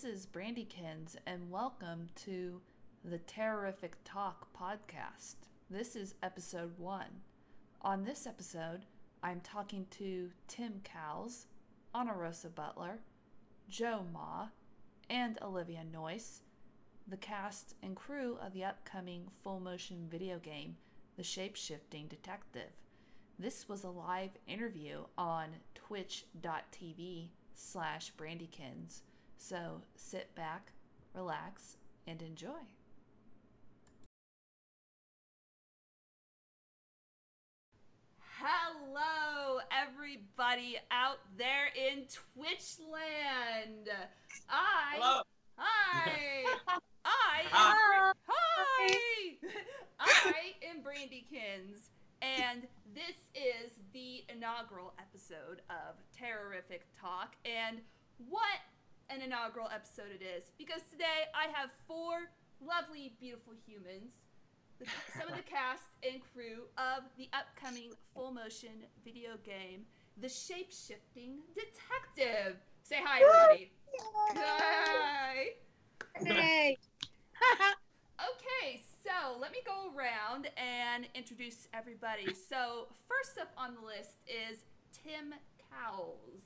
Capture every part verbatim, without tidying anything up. This is Brandykins, and welcome to the Terrorific Talk podcast. This is episode one. On this episode, I'm talking to Tim Cowles, Anna Rosa Butler, Joe Ma, and Olivia Noyce, the cast and crew of the upcoming full-motion video game, The Shapeshifting Detective. This was a live interview on twitch.tv slash Brandykins, so sit back, relax, and enjoy. Hello, everybody out there in Twitch land. I, Hello. Hi, I, hi, hi, I am Brandykins, and this is the inaugural episode of Terrorific Talk, and what an inaugural episode it is, because today I have four lovely, beautiful humans, the, some of the cast and crew of the upcoming full-motion video game, The Shapeshifting Detective. Say hi, everybody. Hi. Hey. Okay, so let me go around and introduce everybody. So first up on the list is Tim Cowles.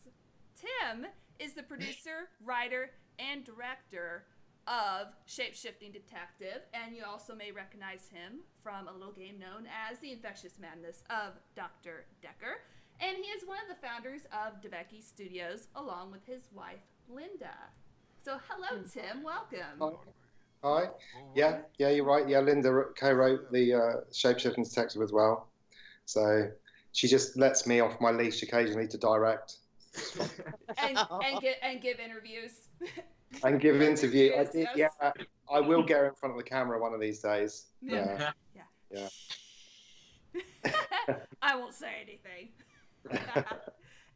Tim is the producer, writer, and director of Shapeshifting Detective, and you also may recognize him from a little game known as The Infectious Madness of Doctor Dekker. And he is one of the founders of D'Avekki Studios, along with his wife, Linda. So hello, Tim. Welcome. Hi. Hi. Yeah, yeah, you're right. Yeah, Linda co-wrote the uh, Shapeshifting Detective as well. So she just lets me off my leash occasionally to direct. and, and, get, and give interviews. And give an interview. I did, yes. Yeah, I will get her in front of the camera one of these days. Yeah. Yeah. yeah. yeah. I won't say anything. And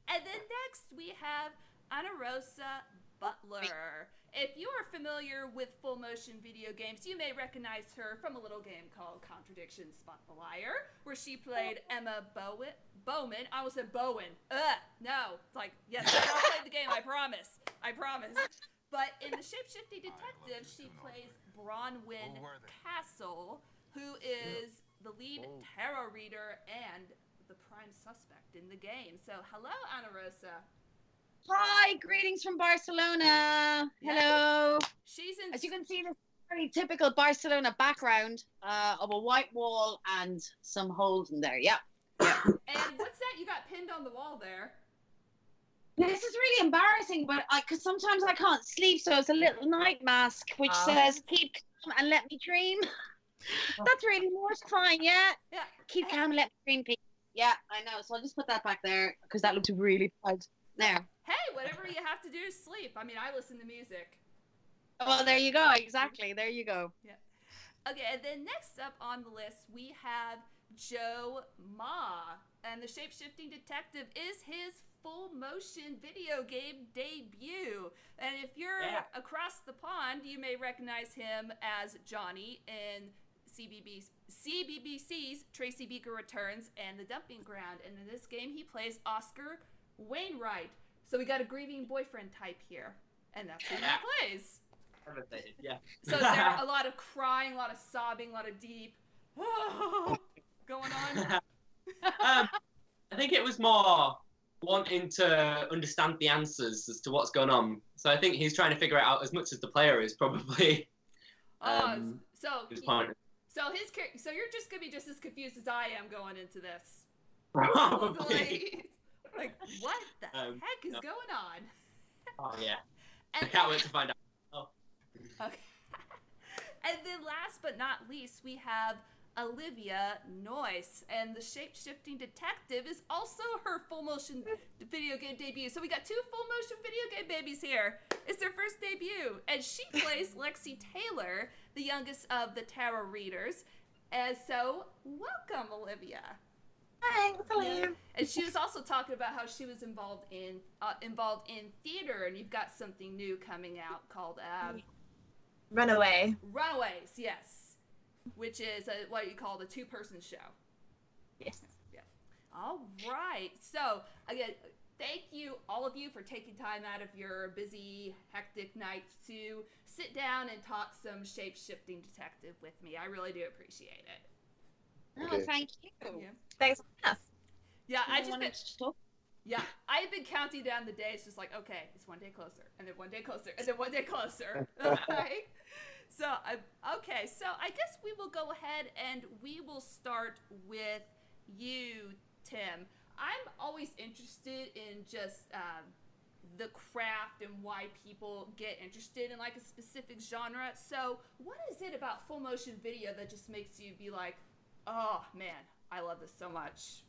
then next we have Anna Rosa Butler. If you are familiar with full motion video games, you may recognize her from a little game called Contradiction Spot the Liar, where she played Emma Bowen. Bowman. I almost said Bowen. Ugh, no. It's like, yes, I'll play the game. I promise. I promise. But in The Shapeshifting Detective, she plays Bronwyn Castle, who is the lead tarot reader and the prime suspect in the game. So hello, Anna Rosa. Hi, greetings from Barcelona. Hello. She's in. As you can see, this very typical Barcelona background uh, of a white wall and some holes in there. Yeah. yeah. And what's that you got pinned on the wall there? This is really embarrassing, but I, because sometimes I can't sleep, so it's a little night mask which oh. says "Keep calm and let me dream." That's really mortifying. Yeah. Yeah. Keep calm and let me dream, people. Yeah, I know. So I'll just put that back there because that looked really bad. There. Hey, whatever you have to do is sleep. I mean, I listen to music. Well, there you go. Exactly. There you go. Yeah. Okay, and then next up on the list, we have Joe Ma. And The Shapeshifting Detective is his full motion video game debut. And if you're yeah. across the pond, you may recognize him as Johnny in C B B C's Tracy Beaker Returns and The Dumping Ground. And in this game, he plays Oscar Wainwright. So we got a grieving boyfriend type here. And that's who that plays. Yeah. So there's a lot of crying, a lot of sobbing, a lot of deep oh, going on. um, I think it was more wanting to understand the answers as to what's going on. So I think he's trying to figure it out as much as the player is probably. Um, uh, so his he, so his so you're just gonna be just as confused as I am going into this. Probably. Like, what the um, heck is no. going on? Oh, yeah. I can't wait to find out. Oh. Okay. And then last but not least, we have Olivia Noyce. And The Shapeshifting Detective is also her full-motion video game debut. So we got two full-motion video game babies here. It's their first debut. And she plays Lexi Taylor, the youngest of the tarot readers. And so, welcome, Olivia. Thanks, yeah. And she was also talking about how she was involved in uh, involved in theater, and you've got something new coming out called um, Runaway. Runaways, yes, which is a, what you call the two-person show. Yes. Yeah. All right. So again, Thank you, all of you, for taking time out of your busy, hectic nights to sit down and talk some Shape-Shifting Detective with me. I really do appreciate it. Okay. Oh, thank you. Yeah. Thanks enough. Yeah, I just been, yeah, I've been counting down the days, just like, okay, it's one day closer, and then one day closer, and then one day closer. All right? So, I, okay, so I guess we will go ahead and we will start with you, Tim. I'm always interested in just um, the craft and why people get interested in like a specific genre. So what is it about full motion video that just makes you be like, oh man, I love this so much?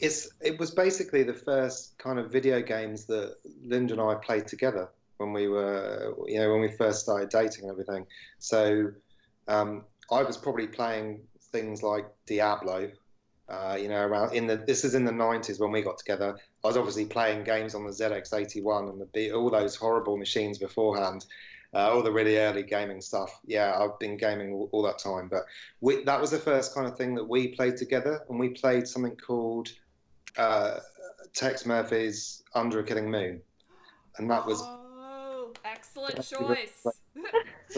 It's, it was basically the first kind of video games that Linda and I played together when we were, you know, when we first started dating and everything. So um, I was probably playing things like Diablo. Uh, you know, around in the this is in the nineties when we got together. I was obviously playing games on the Z X eighty-one and the B, all those horrible machines beforehand, uh, all the really early gaming stuff. Yeah, I've been gaming all, all that time, but we, that was the first kind of thing that we played together, and we played something called uh, Tex Murphy's Under a Killing Moon, and that was oh, excellent choice. So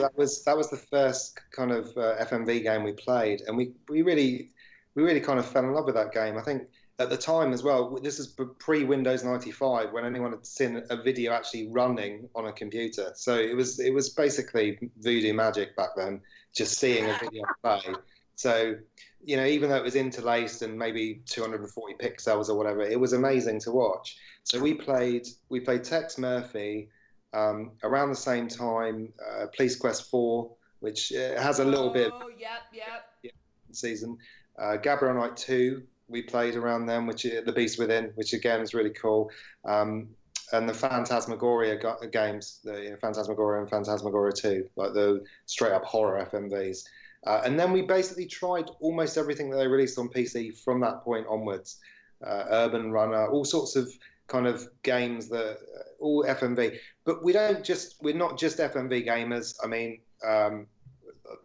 that was that was the first kind of uh, F M V game we played, and we we really. We really kind of fell in love with that game. I think at the time as well, this is pre-Windows ninety-five when anyone had seen a video actually running on a computer. So it was it was basically voodoo magic back then, just seeing a video play. So, you know, even though it was interlaced and maybe two hundred forty pixels or whatever, it was amazing to watch. So we played we played Tex Murphy um, around the same time, uh, Police Quest four, which uh, has a little oh, bit of yep, yep. season. Uh, Gabriel Knight two, we played around them, which uh, The Beast Within, which again is really cool, um, and the Phantasmagoria got, games, the you know, Phantasmagoria and Phantasmagoria two, like the straight up horror F M Vs. Uh, and then we basically tried almost everything that they released on P C from that point onwards. Uh, Urban Runner, all sorts of kind of games that uh, all F M V. But we don't just we're not just F M V gamers. I mean. Um,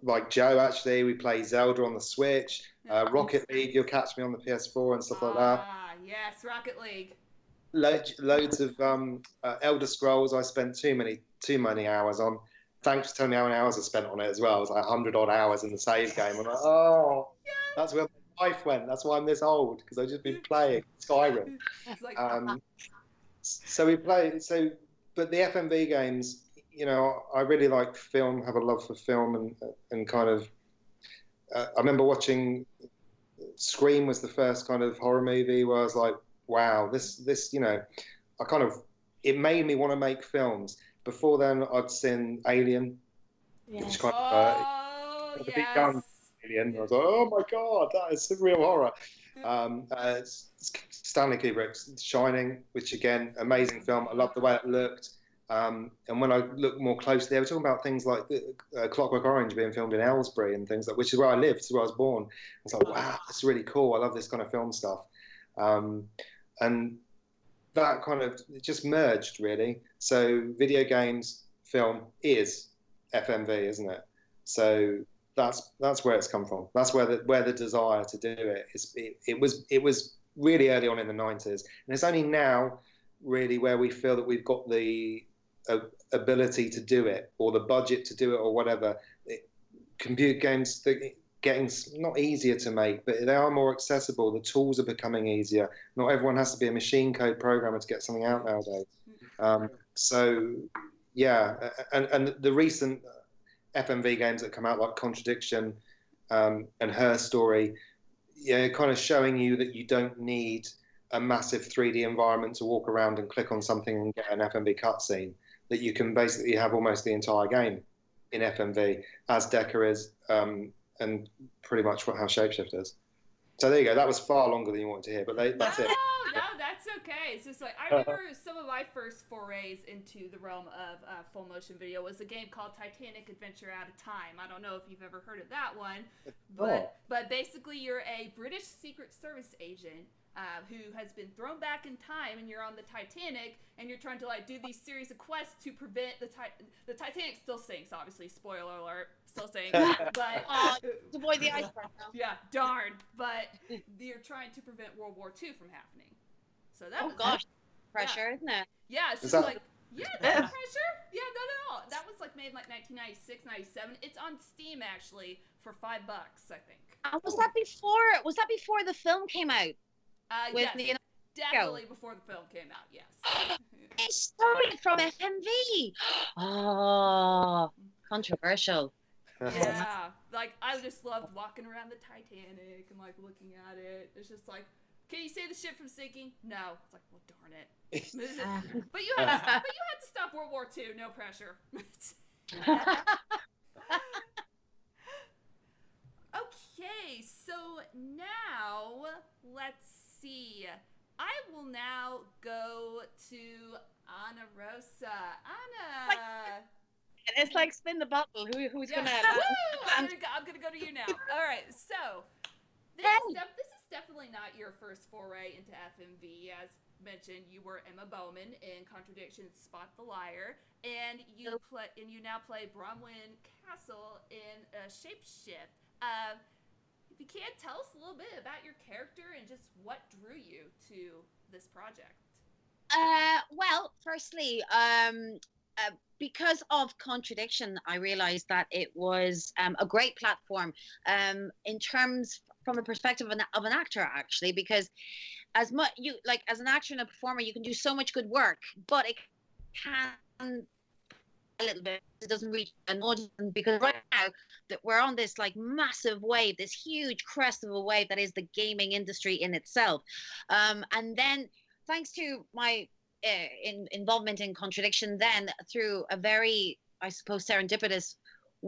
Like Joe, actually, we play Zelda on the Switch, uh, Rocket League. You'll catch me on the P S four and stuff ah, like that. Ah, yes, Rocket League. Lo loads of um, uh, Elder Scrolls. I spent too many, too many hours on. Thanks for telling me how many hours I spent on it as well. It was like hundred odd hours in the save game. I'm like, oh, yes. That's where my life went. That's why I'm this old, because I've just been playing Skyrim. Like, um, so we play. So, but the F M V games. You know, I really like film, have a love for film, and and kind of, uh, I remember watching, Scream was the first kind of horror movie where I was like, wow, this, this you know, I kind of, it made me want to make films. Before then, I'd seen Alien, yes. which kind oh, of, uh, yes. young Alien, I was like, oh my God, that is real horror. Um, uh, Stanley Kubrick's Shining, which again, amazing film, I loved the way it looked. Um, and when I look more closely, they were talking about things like uh, Clockwork Orange being filmed in Aylesbury and things like, which is where I lived, it's where I was born. I was like, wow, that's really cool. I love this kind of film stuff, um, and that kind of it just merged really. So video games, film is F M V, isn't it? So that's that's where it's come from. That's where the where the desire to do it is. It, it was it was really early on in the nineties, and it's only now really where we feel that we've got the ability to do it, or the budget to do it, or whatever. It, computer games, they're getting not easier to make, but they are more accessible. The tools are becoming easier. Not everyone has to be a machine code programmer to get something out nowadays. Um, so, yeah, and, and the recent F M V games that come out, like Contradiction um, and Her Story, yeah, kind of showing you that you don't need a massive three D environment to walk around and click on something and get an F M V cutscene. That you can basically have almost the entire game in F M V, as Dekker is, um, and pretty much what how Shapeshift is. So there you go. That was far longer than you wanted to hear, but they, that's no, it. No, no, that's okay. It's just like I remember some of my first forays into the realm of uh, full motion video was a game called Titanic Adventure Out of Time. I don't know if you've ever heard of that one, but oh. but basically you're a British Secret Service agent. Uh, who has been thrown back in time, and you're on the Titanic, and you're trying to like do these series of quests to prevent the ti the Titanic still sinks. Obviously, spoiler alert, still sinks. But uh, avoid the iceberg. Yeah, darn. But you're trying to prevent World War Two from happening. So that oh was gosh, pressure, yeah. isn't it? Yeah, it's just that, like, yeah, no yeah. pressure. Yeah, not at all. That was like made in like nineteen ninety-six, ninety-seven. It's on Steam actually for five bucks, I think. Uh, was that before? Was that before the film came out? Uh, with yes, the, you know, definitely before the film came out. Yes. It started from F M V. Oh, controversial. Yeah, like I just loved walking around the Titanic and like looking at it. It's just like, can you say the ship from sinking? No. It's like, well, darn it. But you had to stop, but you had to stop World War Two. No pressure. Okay, so now let's see. I will now go to Anna Rosa. Anna. Like, it's like spin the bottle. Who, who's yeah. gonna? I'm, gonna go, I'm gonna go to you now. All right. So this, hey. is def, this is definitely not your first foray into F M V. As mentioned, you were Emma Bowen in Contradiction Spot the Liar, and you play and you now play Bronwyn Castle in uh, Shapeshift. Uh, if you can, tell us a little bit about your character and just what drew you to this project. Uh, well, firstly, um. Uh, because of Contradiction, I realized that it was um, a great platform um, in terms from a perspective of an, of an actor, actually, because as much you like as an actor and a performer, you can do so much good work, but it can a little bit. It doesn't reach an audience because right now that we're on this like massive wave, this huge crest of a wave that is the gaming industry in itself. Um, and then thanks to my Uh, in, involvement in Contradiction, then through a very, I suppose, serendipitous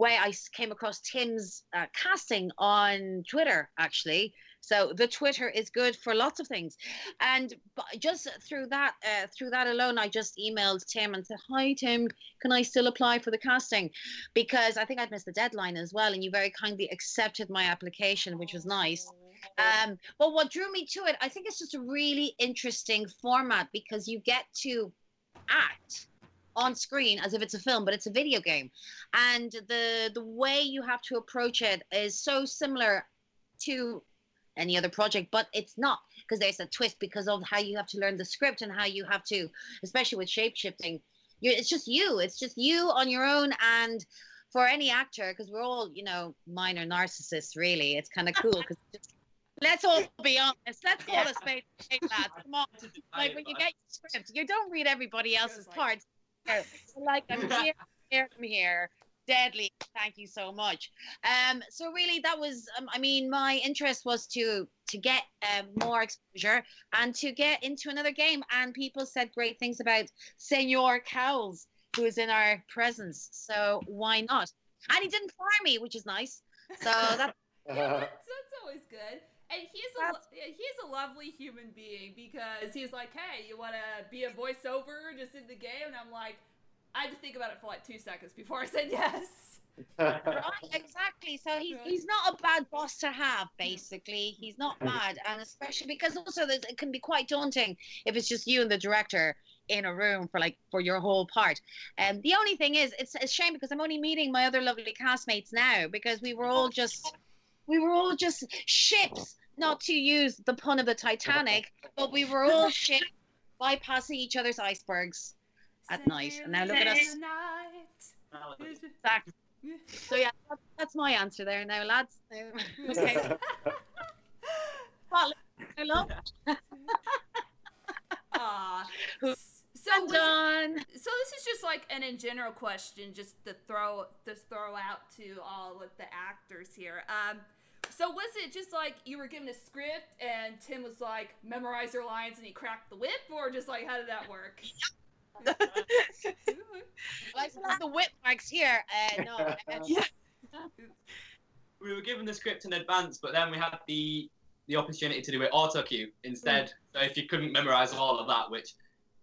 way, I came across Tim's uh, casting on Twitter, actually. So the Twitter is good for lots of things, and but just through that, uh, through that alone, I just emailed Tim and said, "Hi Tim, can I still apply for the casting?" Because I think I'd missed the deadline as well, and you very kindly accepted my application, which was nice. Um, but what drew me to it, I think it's just a really interesting format because you get to act on screen as if it's a film, but it's a video game. And the the way you have to approach it is so similar to any other project, but it's not, because there's a twist because of how you have to learn the script and how you have to, especially with shape-shifting, you're, it's just you. It's just you on your own. And for any actor, because we're all, you know, minor narcissists, really, it's kind of cool because let's all be honest. Let's call yeah. a spade a spade, lads. Come on. Like, when you get your script, you don't read everybody else's parts. Like, I'm here, here, I'm here. Deadly. Thank you so much. Um, so really, that was, um, I mean, my interest was to, to get um, more exposure and to get into another game. And people said great things about Senor Cowles, who is in our presence. So why not? And he didn't fire me, which is nice. So that's... yeah, that's, that's always good. And he's a, he's a lovely human being because he's like, hey, you want to be a voiceover just in the game? And I'm like, I had to think about it for like two seconds before I said yes. Right, exactly. So he's, he's not a bad boss to have, basically. He's not bad. And especially because also there's, it can be quite daunting if it's just you and the director in a room for like for your whole part. And um, the only thing is, it's a shame because I'm only meeting my other lovely castmates now because we were all just... We were all just ships, not to use the pun of the Titanic, but we were all ships bypassing each other's icebergs at Save night. And now look at us. Exactly. So yeah, that's my answer there now, lads. Okay. Well, I love it. Aw. So done. So this is just like an in general question, just to throw just throw out to all of the actors here. Um, so was it just like you were given a script and Tim was like, memorize your lines and he cracked the whip, or just like how did that work? Well, I still have the whip marks here. Uh, no. Yeah. We were given the script in advance, but then we had the the opportunity to do it auto cue instead. Mm. So if you couldn't memorize all of that, which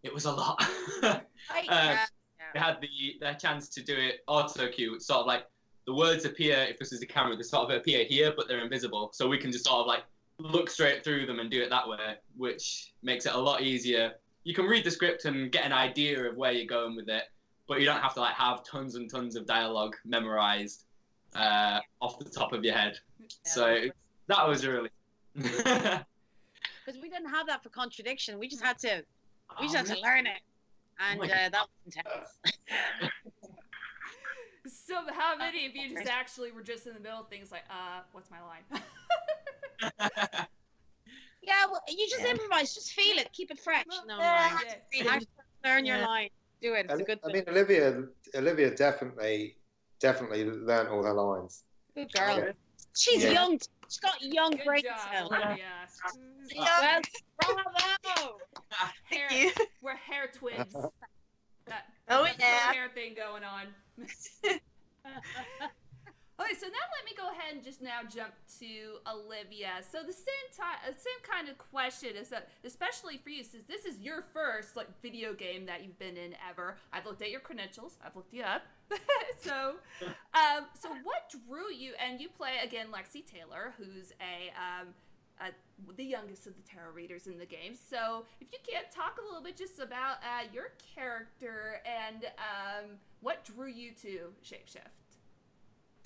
it was a lot. um, yeah. They had the their chance to do it auto cue. It's sort of like the words appear, if this is the camera, they sort of appear here, but they're invisible. So we can just sort of like look straight through them and do it that way, which makes it a lot easier. You can read the script and get an idea of where you're going with it, but you don't have to like have tons and tons of dialogue memorized uh, off the top of your head. Yeah, so that was, that was really... Because we did didn't have that for Contradiction. We just had to, we just had to learn it, and oh uh, that was intense. So how many of you just actually were just in the middle of things like, uh, what's my line? Yeah, well, you just yeah. improvise, just feel it, keep it fresh. No, yeah. you have to learn your yeah. line. Do it. It's I, a good. Thing. I mean, Olivia, Olivia definitely, definitely learned all her lines. Good girl. Yeah. She's yeah. young. She's got young good brain cells. Yeah. yeah. Well, bravo. Hair, Thank you. We're hair twins. That, oh that yeah. hair thing going on. Okay, so now let me go ahead and just now jump to Olivia. So the same time, same kind of question is that, especially for you, since this is your first like video game that you've been in ever. I've looked at your credentials. I've looked you up. so, um, so what drew you? And you play again, Lexi Taylor, who's a, um, a the youngest of the tarot readers in the game. So, if you can talk a little bit just about uh, your character and um, what drew you to Shapeshift.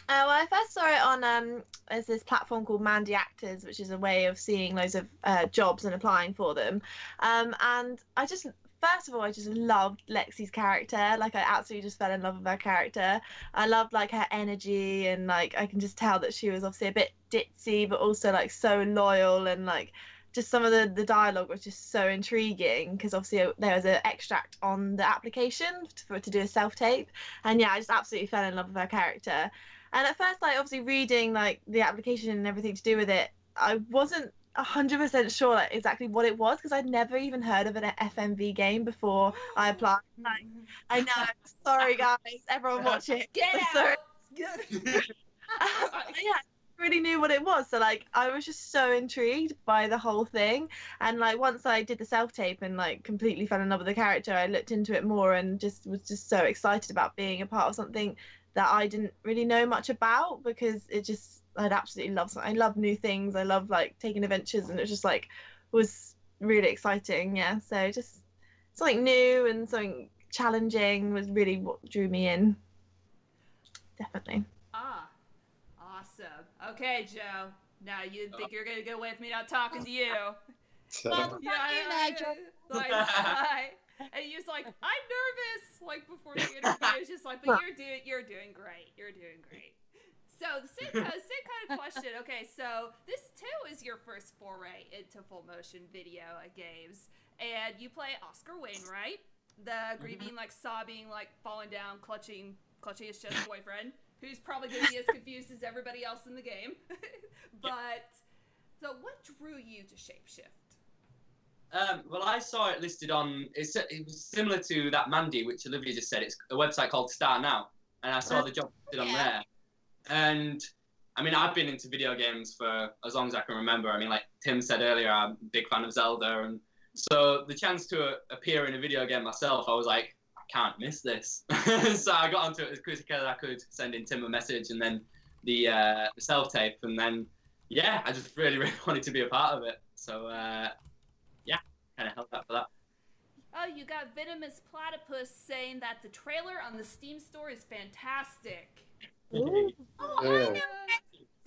Uh, well, I first saw it on um, there's this platform called Mandy Actors, which is a way of seeing loads of uh, jobs and applying for them. Um, and I just, first of all, I just loved Lexi's character. Like, I absolutely just fell in love with her character. I loved like her energy, and like I can just tell that she was obviously a bit ditzy, but also like so loyal, and like just some of the the dialogue was just so intriguing, because obviously there was an extract on the application for to do a self tape, and yeah, I just absolutely fell in love with her character. And at first, like, obviously reading, like, the application and everything to do with it, I wasn't one hundred percent sure, like, exactly what it was, because I'd never even heard of an F M V game before I applied. Like, I know, sorry, guys, everyone watching. Get out! um, yeah, really knew what it was, so, like, I was just so intrigued by the whole thing. And, like, once I did the self-tape and, like, completely fell in love with the character, I looked into it more and just was just so excited about being a part of something that I didn't really know much about, because it just, I'd absolutely love something. I love new things. I love like taking adventures, and it was just like, was really exciting. Yeah. So just something new and something challenging was really what drew me in. Definitely. Ah, awesome. Okay, Joe. Now you didn't think you're going to go with me not talking to you. Well, yeah, I, you I, like, hi. And he was like, I'm nervous, like, before the interview. He was just like, but you're doing, you're doing great. You're doing great. So the same, kind of, same kind of question. Okay, so this, too, is your first foray into full-motion video games. And you play Oscar Wainwright, the grieving, like, sobbing, like, falling down, clutching, clutching his chest boyfriend, who's probably going to be as confused as everybody else in the game. But, so what drew you to Shapeshift? Um, well, I saw it listed on, it's, it was similar to that Mandy, which Olivia just said, it's a website called Star Now, and I saw the job listed on there. And, I mean, I've been into video games for as long as I can remember. I mean, like Tim said earlier, I'm a big fan of Zelda, and so the chance to appear in a video game myself, I was like, I can't miss this. So I got onto it as quickly as I could, sending Tim a message, and then the, uh, the self-tape, and then, yeah, I just really, really wanted to be a part of it, so... Uh, kind of help out for that. Oh, you got Venomous Platypus saying that the trailer on the Steam store is fantastic. Ooh. Oh, I know.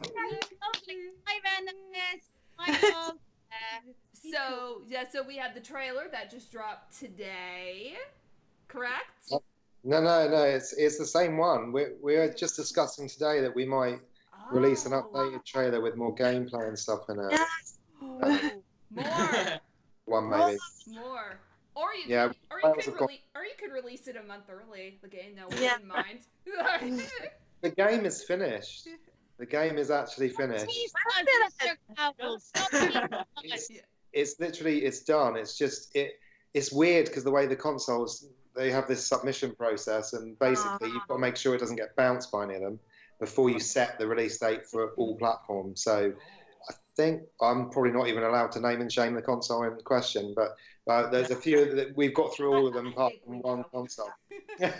Hi, Venomous. I love that. So, yeah, so we had the trailer that just dropped today, correct? No, no, no, it's, it's the same one. We're, we're just discussing today that we might oh, release an updated wow. trailer with more gameplay and stuff in it. Yes. Uh, more. One maybe. More. Or you, yeah, could, or, you could or you could release it a month early. The game, no one yeah. in mind. The game is finished. The game is actually finished. it's, it's literally, it's done. It's just, it. It's weird because the way the consoles, they have this submission process, and basically uh, you've got to make sure it doesn't get bounced by any of them before you set the release date for all platforms. So... I think I'm probably not even allowed to name and shame the console in question, but uh, there's a few that we've got through all of them apart from one console. I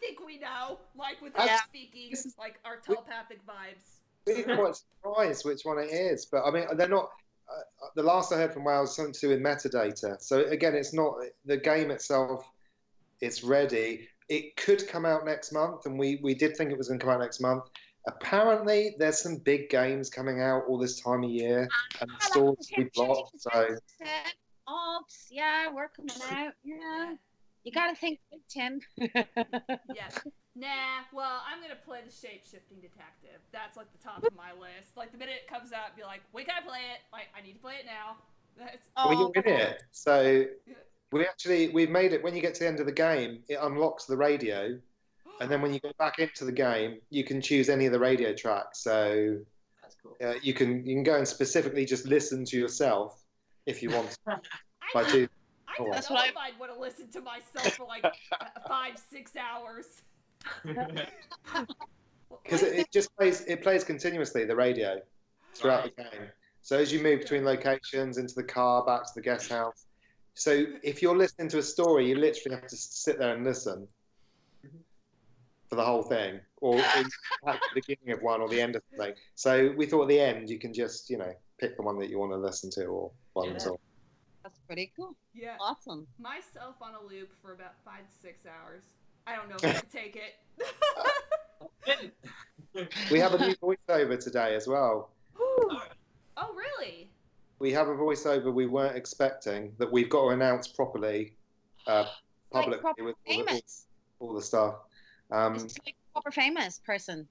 think we know, like with us speaking, like our telepathic vibes. We're quite surprised which one it is, but I mean, they're not. Uh, the last I heard from Wales, something to do with metadata. So again, it's not the game itself. It's ready. It could come out next month, and we we did think it was going to come out next month. apparently there's some big games coming out all this time of year, and the stores will be blocked. So Ops, yeah, we're coming out. Yeah, you gotta think big, Tim. Yeah. Nah, well, I'm gonna play The Shapeshifting Detective. That's like the top of my list. Like the minute it comes out, I'd be like, wait, can I play it? Like, I need to play it now. That's all. Well, you're in it. So we actually we've made it. When you get to the end of the game, it unlocks the radio, and then when you go back into the game, you can choose any of the radio tracks. So that's cool. Uh, you can you can go and specifically just listen to yourself if you want. By two. I don't know if I'd want to listen to myself for like five six hours. Because it, it just plays it plays continuously, the radio, throughout the game. So as you move between locations, into the car, back to the guest house. So if you're listening to a story, you literally have to sit there and listen for the whole thing, or at the beginning of one or the end of something. So we thought at the end you can just, you know, pick the one that you want to listen to, or ones, yeah. Or that's pretty cool. Yeah, awesome. Myself on a loop for about five six hours. I don't know if I can take it. We have a new voiceover today as well. Ooh. Oh, really? We have a voiceover we weren't expecting that we've got to announce properly, uh, publicly, like with all the, all, all the stuff. Um, it's like a proper famous person.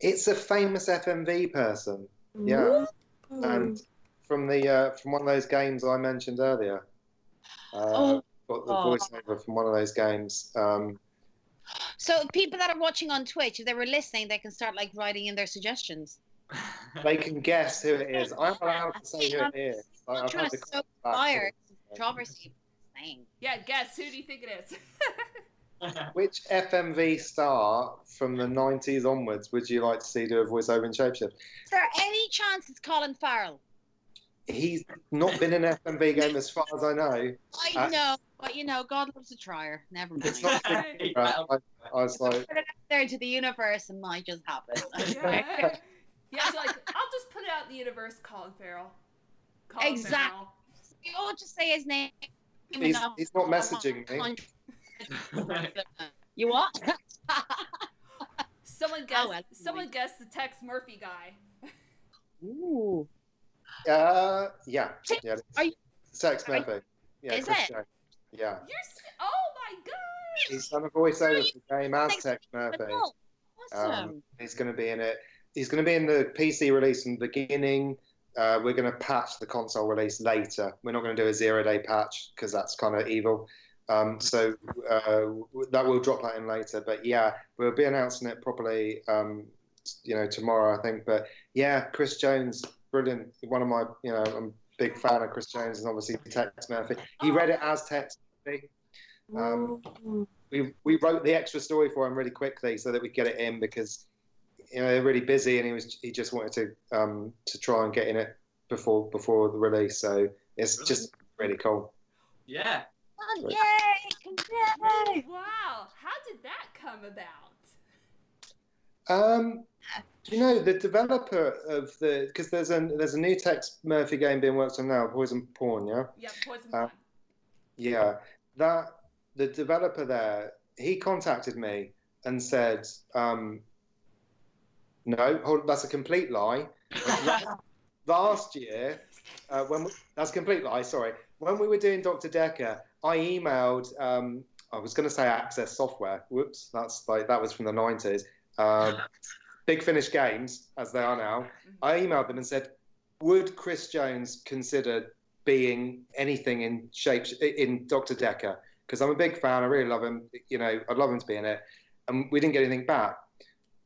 It's a famous F M V person. Yeah. Ooh. And from the uh, from one of those games I mentioned earlier. Uh, oh. Got the voiceover from one of those games. Um, so people that are watching on Twitch, if they were listening, they can start like writing in their suggestions. They can guess who it is. I'm allowed to say who it is. I'm trying to soak fire controversy. Yeah, guess who do you think it is? Which F M V star from the nineties onwards would you like to see do a voiceover in Shapeshift? Is there any chance it's Colin Farrell? He's not been in an F M V game as far as I know. I know. Uh, But you know, God loves a trier. Never mind. It's not right. I, I was like, put it out there to the universe, and might just happen. Yeah, yeah. So like, I'll just put it out in the universe. Colin Farrell. Colin exactly. Farrell. We all just say his name. He's, he's not messaging me. You what? Someone guessed. Oh, well, someone me. guessed the Tex Murphy guy. Ooh. Uh, yeah. Yeah. Are you, Tex are Murphy. Yeah. Is Chris it? Jones. Yeah. You're oh my god! He's done a voiceover for the game as Tex Murphy. Awesome. Um, he's going to be in it. He's going to be in the P C release in the beginning. Uh, we're going to patch the console release later. We're not going to do a zero-day patch because that's kind of evil. Um, so uh, that will drop that in later. But yeah, we'll be announcing it properly. Um, you know, tomorrow I think. But yeah, Chris Jones, brilliant. One of my, you know, I'm big fan of Chris Jones, and obviously Tex Murphy. He read it as Tex Murphy. Um, we we wrote the extra story for him really quickly so that we get it in, because you know they're really busy, and he was he just wanted to um to try and get in it before before the release. So it's really? just really cool. Yeah. Oh yay! Yay! Wow! How did that come about? Um. You know, the developer of the, because there's a there's a new Tex Murphy game being worked on now, Poisoned Pawn, yeah. Yeah, Poisoned Pawn. Uh, yeah, that the developer there, he contacted me and said, um, no, hold, that's a complete lie. Last year, uh, when we, that's a complete lie. Sorry, when we were doing Doctor Dekker, I emailed. Um, I was going to say Access Software. Whoops, that's like that was from the nineties. Um, Big Finish Games, as they are now, I emailed them and said, would Chris Jones consider being anything in shape in Doctor Dekker? Because I'm a big fan, I really love him, you know, I'd love him to be in it. And we didn't get anything back.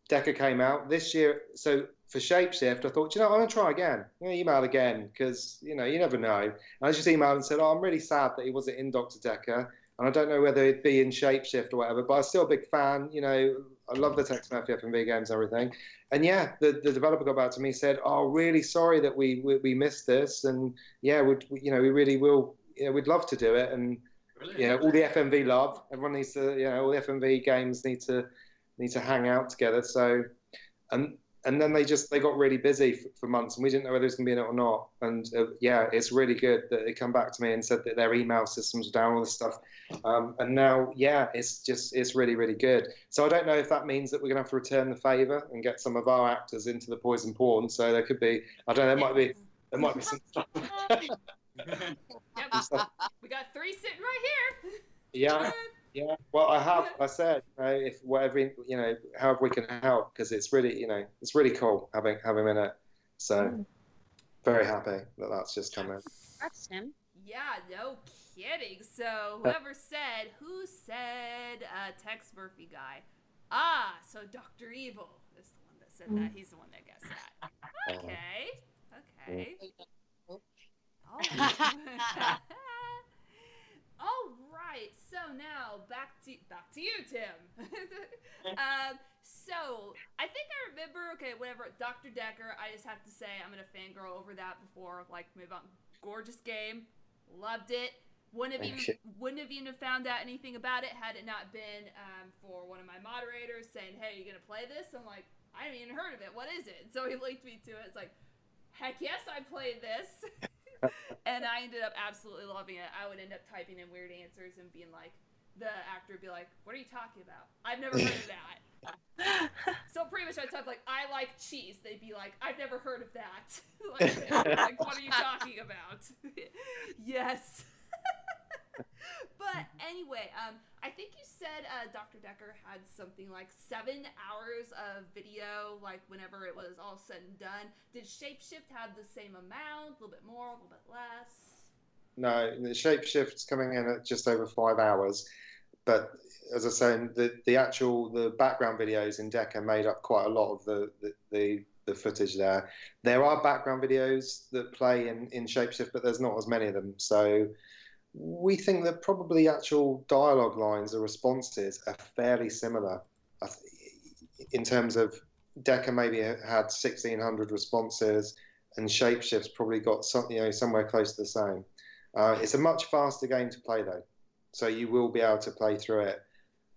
Dekker came out this year, so for Shapeshift, I thought, you know, I'm going to try again. I'm going to email again, because, you know, you never know. And I just emailed and said, oh, I'm really sad that he wasn't in Doctor Dekker, and I don't know whether it'd be in Shapeshift or whatever, but I'm still a big fan, you know, I love the Tex Murphy F M V games and everything. And yeah, the, the developer got back to me and said, oh, really sorry that we we, we missed this. And yeah, we'd, we, you know, we really will, you know, we'd love to do it. And, really? You know, all the F M V love, everyone needs to, you know, all the F M V games need to need to hang out together. So, and and then they just they got really busy for, for months, and we didn't know whether it was going to be in it or not. And uh, yeah, it's really good that they come back to me and said that their email systems were down, all this stuff. Um, and now, yeah, it's just it's really, really good. So I don't know if that means that we're going to have to return the favour and get some of our actors into the Poisoned Pawn. So there could be, I don't know, there might be there might be some stuff. Yep. We got three sitting right here. Yeah. Yeah, well, I have. I said, you know, if whatever, you know, however we can help, because it's really, you know, it's really cool having having him in it. So, very happy that that's just come in. That's him. Yeah, no kidding. So, whoever said, who said uh, Tex Murphy guy? Ah, so Doctor Evil is the one that said that. He's the one that guessed that. Okay. Okay. Oh. All right, so now back to back to you, Tim. um, so I think I remember. Okay, whatever. Doctor Dekker. I just have to say I'm gonna fangirl over that before. Like, move on. Gorgeous game. Loved it. Wouldn't have even wouldn't have even found out anything about it had it not been um, for one of my moderators saying, "Hey, you're gonna play this?" I'm like, I haven't even heard of it. What is it? So he linked me to it. It's like, heck yes, I played this. And I ended up absolutely loving it. I would end up typing in weird answers and being like, the actor would be like, what are you talking about? I've never heard of that. So pretty much I'd type like, I like cheese. They'd be like, I've never heard of that. like, like, what are you talking about? Yes. But anyway, um, I think you said uh, Doctor Dekker had something like seven hours of video, like whenever it was all said and done. Did Shapeshift have the same amount, a little bit more, a little bit less? No, the Shapeshift's coming in at just over five hours. But as I was saying, the, the actual the background videos in Dekker made up quite a lot of the, the, the the footage there. There are background videos that play in, in Shapeshift, but there's not as many of them. So... we think that probably actual dialogue lines or responses are fairly similar. In terms of Dekker maybe had sixteen hundred responses, and Shapeshift's probably got some, you know, somewhere close to the same. Uh, it's a much faster game to play though, so you will be able to play through it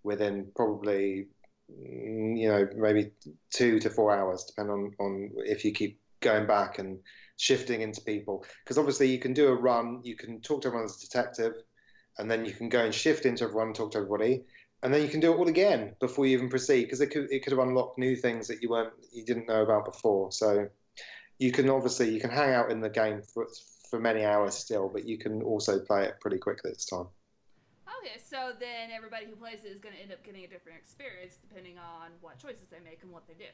within probably, you know, maybe two to four hours, depending on, on if you keep going back and shifting into people, because obviously you can do a run, you can talk to everyone as a detective, and then you can go and shift into everyone and talk to everybody, and then you can do it all again before you even proceed, because it could it could have unlocked new things that you weren't you didn't know about before. So you can obviously you can hang out in the game for for many hours still, but you can also play it pretty quickly this time. Okay, so then everybody who plays it is going to end up getting a different experience depending on what choices they make and what they do.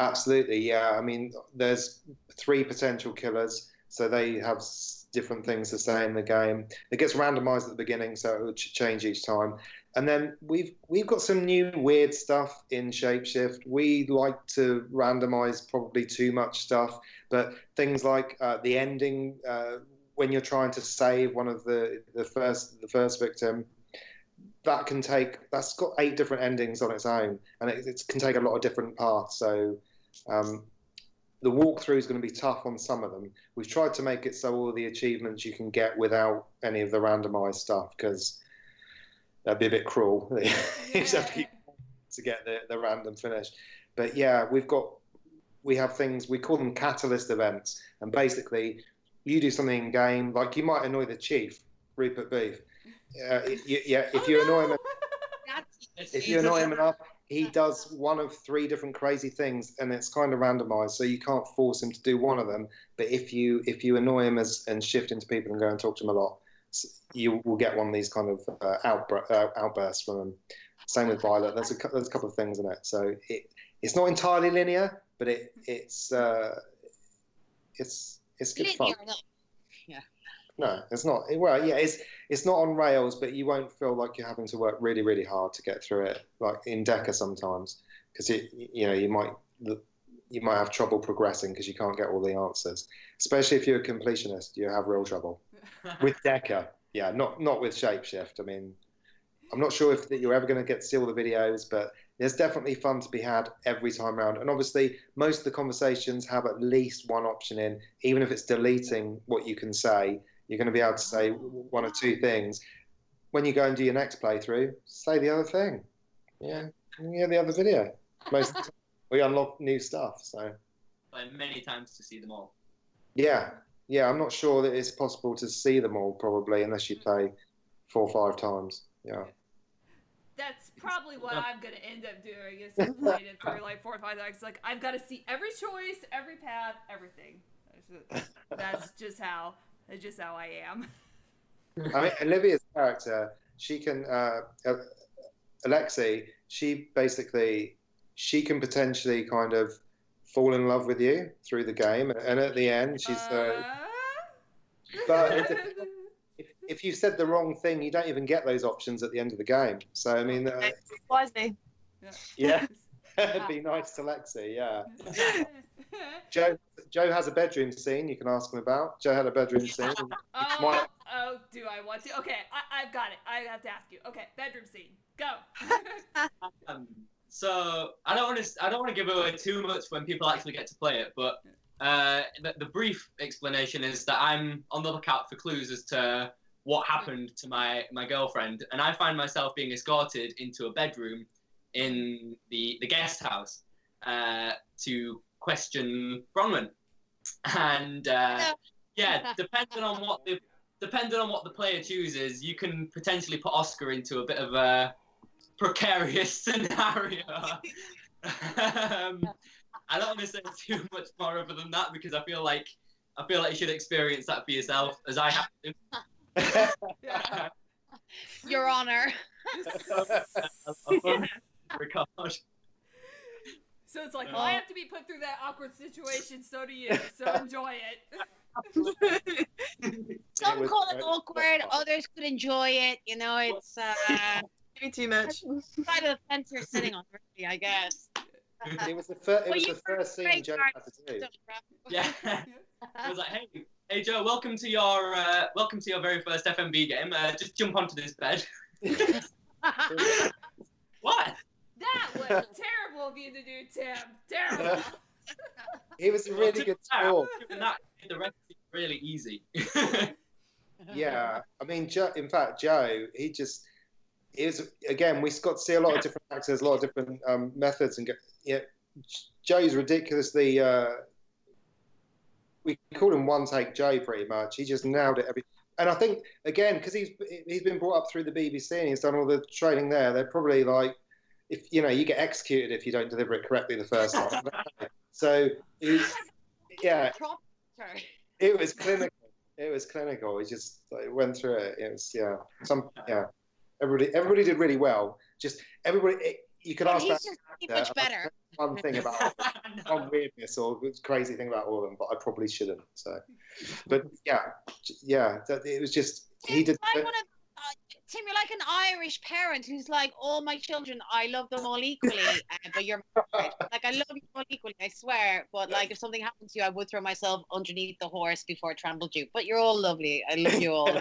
Absolutely, yeah. I mean, there's three potential killers, so they have different things to say in the game. It gets randomised at the beginning, so it would change each time. And then we've we've got some new weird stuff in Shapeshift. We like to randomise probably too much stuff, but things like uh, the ending uh, when you're trying to save one of the the first the first victim. That can take. That's got eight different endings on its own, and it, it can take a lot of different paths. So, um, the walkthrough is going to be tough on some of them. We've tried to make it so all the achievements you can get without any of the randomised stuff, because that'd be a bit cruel. Yeah. To get the the random finish. But yeah, we've got we have things we call them catalyst events, and basically you do something in game, like you might annoy the chief, Rupert Beef. Uh, you, yeah, if oh, you annoy no. him, if you annoy him enough, he does one of three different crazy things, and it's kind of randomised, so you can't force him to do one of them. But if you if you annoy him as and shift into people and go and talk to him a lot, you will get one of these kind of uh, outbr uh, outbursts from him. Same with Violet. There's a there's a couple of things in it, so it it's not entirely linear, but it it's uh, it's it's good fun. Yeah. No, it's not. Well, yeah, it's it's not on rails, but you won't feel like you're having to work really, really hard to get through it. Like in Dekker sometimes, because you know you might you might have trouble progressing because you can't get all the answers. Especially if you're a completionist, you have real trouble with Dekker. Yeah, not not with Shapeshift. I mean, I'm not sure if that you're ever going to get to see all the videos, but there's definitely fun to be had every time around. And obviously, most of the conversations have at least one option in, even if it's deleting what you can say. You're going to be able to say one or two things. When you go and do your next playthrough, say the other thing. Yeah, yeah, the other video. Most of the time. we unlock new stuff. So, but many times to see them all. Yeah, yeah. I'm not sure that it's possible to see them all, probably, unless you play four or five times. Yeah. That's probably what I'm gonna end up doing, is to play it for like four or five times. Like, I've got to see every choice, every path, everything. That's just how. That's just how I am. I mean, Olivia's character, she can, uh, uh, Alexi, she basically, she can potentially kind of fall in love with you through the game, and at the end, she's. Uh... Uh, but if, if, if you said the wrong thing, you don't even get those options at the end of the game. So I mean, uh, wisely. Yeah, it'd be nice to Alexi. Yeah. Joe, Joe has a bedroom scene. You can ask him about. Joe had a bedroom scene. Oh, might... oh, do I want to? Okay, I, I've got it. I have to ask you. Okay, bedroom scene. Go. um, so I don't want to. I don't want to give away too much when people actually get to play it. But uh, the, the brief explanation is that I'm on the lookout for clues as to what happened to my my girlfriend, and I find myself being escorted into a bedroom in the the guest house uh, to. Question Bronwyn, and uh, no. yeah, depending on what the depending on what the player chooses, you can potentially put Oscar into a bit of a precarious scenario. um, I don't want to say too much more other than that, because I feel like I feel like you should experience that for yourself, as I have to. Your Honor. Record. So it's like, no. well, I have to be put through that awkward situation, so do you, so enjoy it. Some it call it awkward, others could enjoy it, you know, it's, uh... Maybe too much. Side of the fence you're sitting on, really, I guess. It was the, fir it was the first scene Joe had to do. Yeah. It was like, hey, hey Joe, welcome to your, uh, welcome to your very first F M V game, uh, just jump onto this bed. What? That was terrible of you to do, Tim. Terrible. It was a really good score. The rest is really easy. Yeah, I mean, Joe, in fact, Joe, he just is. Again, we got to see a lot of different actors, a lot of different um, methods, and yeah, Joe's ridiculously. Uh, we call him one take Joe, pretty much. He just nailed it every. And I think again, because he's he's been brought up through the B B C and he's done all the training there. They're probably like. If you know, you get executed if you don't deliver it correctly the first time. So, it's, yeah, it was clinical. It was clinical. We just like, went through it. It was yeah. Some yeah. Everybody, everybody did really well. Just everybody. It, you could ask that much better. One thing about it, no. One weirdness or crazy thing about all of them, but I probably shouldn't. So, but yeah, yeah. That, it was just Dude, he did. Tim, you're like an Irish parent who's like, all my children, I love them all equally, uh, but you're married. Like, I love you all equally, I swear, but like, if something happened to you, I would throw myself underneath the horse before it trampled you, but you're all lovely, I love you all.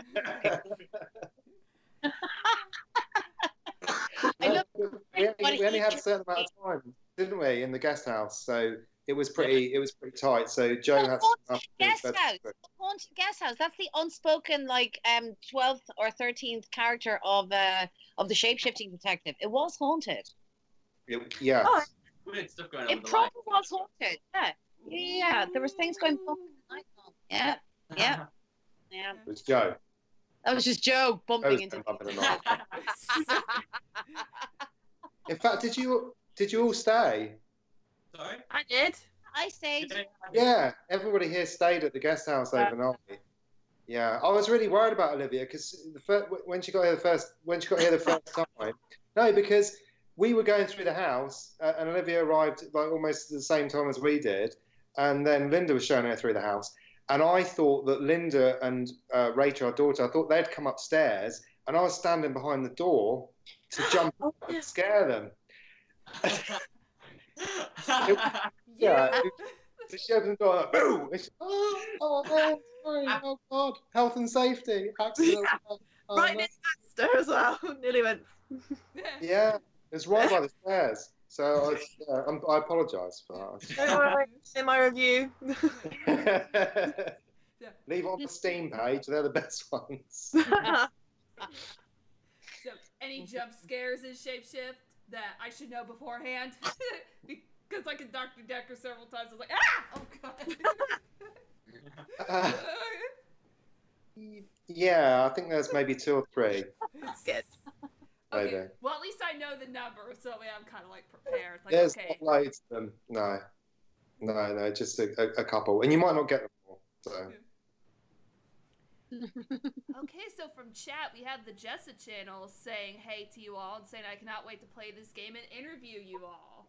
I love we, only, we only had a certain amount of time, didn't we, in the guest house, so... It was pretty. It was pretty tight. So Joe had some guest house. Haunted guest house. That's the unspoken, like, um, twelfth or thirteenth character of uh, of the Shapeshifting Detective. It was haunted. It, yeah. Oh, weird stuff going on. It probably was haunted. Yeah. Yeah. There was things going on. Yeah. Yeah. Yeah. It was Joe. That was just Joe bumping into. In fact, did you did you all stay? Sorry? I did. I stayed. Yeah, everybody here stayed at the guest house overnight. Yeah, I was really worried about Olivia because the first, when she got here the first when she got here the first time, no, because we were going through the house uh, and Olivia arrived like almost the same time as we did, and then Linda was showing her through the house, and I thought that Linda and uh, Rachel, our daughter, I thought they'd come upstairs, and I was standing behind the door to jump up and scare them. It, yeah, she opened the door like, boom! She, oh, oh, oh, sorry, oh God, health and safety, accident. Oh, right no. near the stairs as well, nearly went. Yeah, it's right by the stairs, so I, was, yeah, I'm, I apologise for that. Don't worry, it's in my review. Leave it on the Steam page, they're the best ones. So, any jump scares in Shapeshift that I should know beforehand? Because like in Doctor Dekker several times, I was like, ah! Oh god. uh, yeah, I think there's maybe two or three. That's good. Okay. Maybe. Well, at least I know the number, so yeah, I'm kind of like prepared. Like, there's okay. not loads of them. No, no, no, just a, a, a couple, and you might not get them all. So. Yeah. Okay, so from chat we have the Jessa channel saying hey to you all and saying I cannot wait to play this game and interview you all.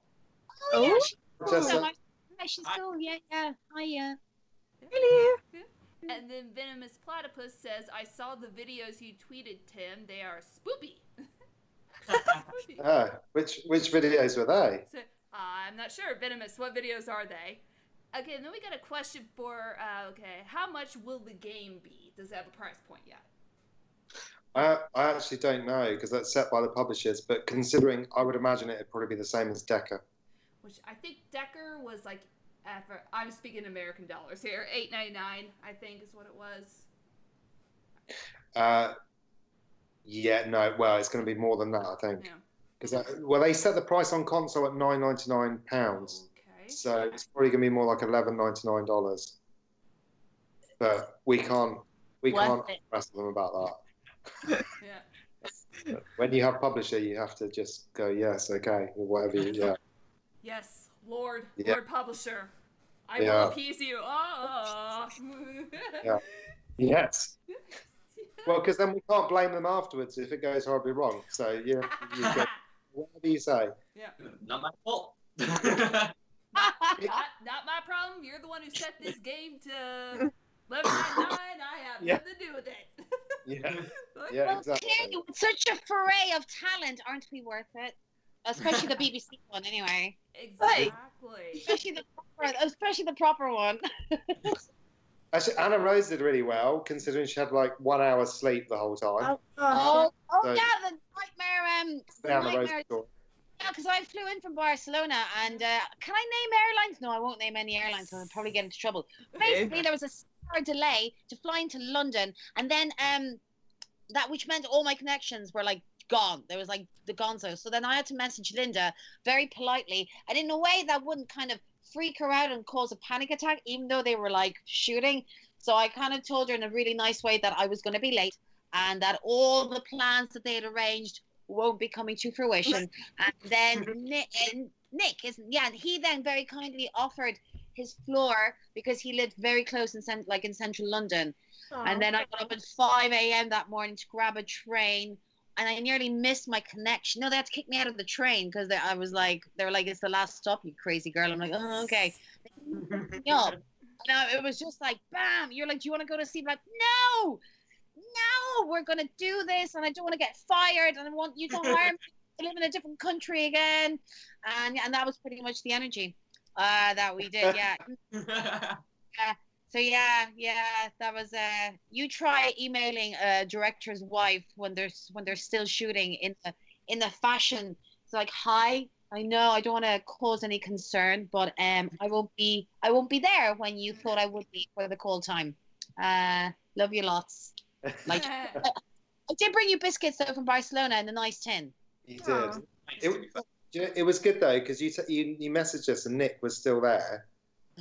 Oh, yeah, she's cool. So much. Yeah, she's cool. Yeah, yeah. Hiya. Hello. And then Venomous Platypus says, I saw the videos you tweeted, Tim. They are spoopy. ah, which which videos were they? So, uh, I'm not sure. Venomous, what videos are they? Okay, and then we got a question for, uh, okay, how much will the game be? Does it have a price point yet? I, I actually don't know, because that's set by the publishers, but considering, I would imagine it would probably be the same as Dekker. Which I think Dekker was like, after, I'm speaking American dollars here, eight ninety-nine, I think is what it was. Uh, yeah, no, well, it's going to be more than that, I think. Because yeah. Well, they set the price on console at nine ninety-nine pounds. So it's probably gonna be more like eleven ninety nine dollars, but we can't we Worth can't it. Ask them about that. Yeah. When you have publisher, you have to just go yes, okay, or whatever. You, yeah. Yes, Lord, yeah. Lord publisher, I yeah. will appease you. Oh. Yeah. Yes. Yeah. Well, because then we can't blame them afterwards if it goes horribly wrong. So yeah, you go, whatever you say. Yeah. Not my fault. Not, not my problem. You're the one who set this game to eleven ninety-nine. I have yeah. nothing to do with it. Yeah, yeah, well, exactly. Clearly, with such a foray of talent, aren't we worth it? Especially the B B C one, anyway. Exactly. Like, especially the proper, especially the proper one. Actually, Anna Rose did really well, considering she had like one hour sleep the whole time. Oh, oh, oh so, yeah, the nightmare. Um, the nightmare. Rose Yeah, because I flew in from Barcelona, and uh, can I name airlines? No, I won't name any airlines, so I'll probably get into trouble. Basically, there was a six-hour delay to flying to London, and then um, that which meant all my connections were like gone. There was like the gonzo. So then I had to message Linda very politely, and in a way that wouldn't kind of freak her out and cause a panic attack, even though they were like shooting. So I kind of told her in a really nice way that I was going to be late, and that all the plans that they had arranged won't be coming to fruition. And then Nick, and Nick is yeah, and he then very kindly offered his floor because he lived very close in like in central London. Aww. And then I got up at five A M that morning to grab a train, and I nearly missed my connection. No, they had to kick me out of the train because I was like, they were like, "It's the last stop, you crazy girl." I'm like, "Oh, okay." No, no, it was just like, bam. You're like, "Do you want to go to sleep?" I'm like, no. No, we're going to do this, and I don't want to get fired, and I want you to hire me to live in a different country again. And and that was pretty much the energy uh, that we did, yeah. yeah. So, yeah, yeah, that was... Uh, you try emailing a director's wife when they're, when they're still shooting in the, in the fashion. It's like, hi, I know I don't want to cause any concern, but um, I, won't be, I won't be there when you thought I would be for the call time. Uh, love you lots. Like, I did bring you biscuits though from Barcelona in a nice tin. You did. It, it was good though because you, you you messaged us and Nick was still there,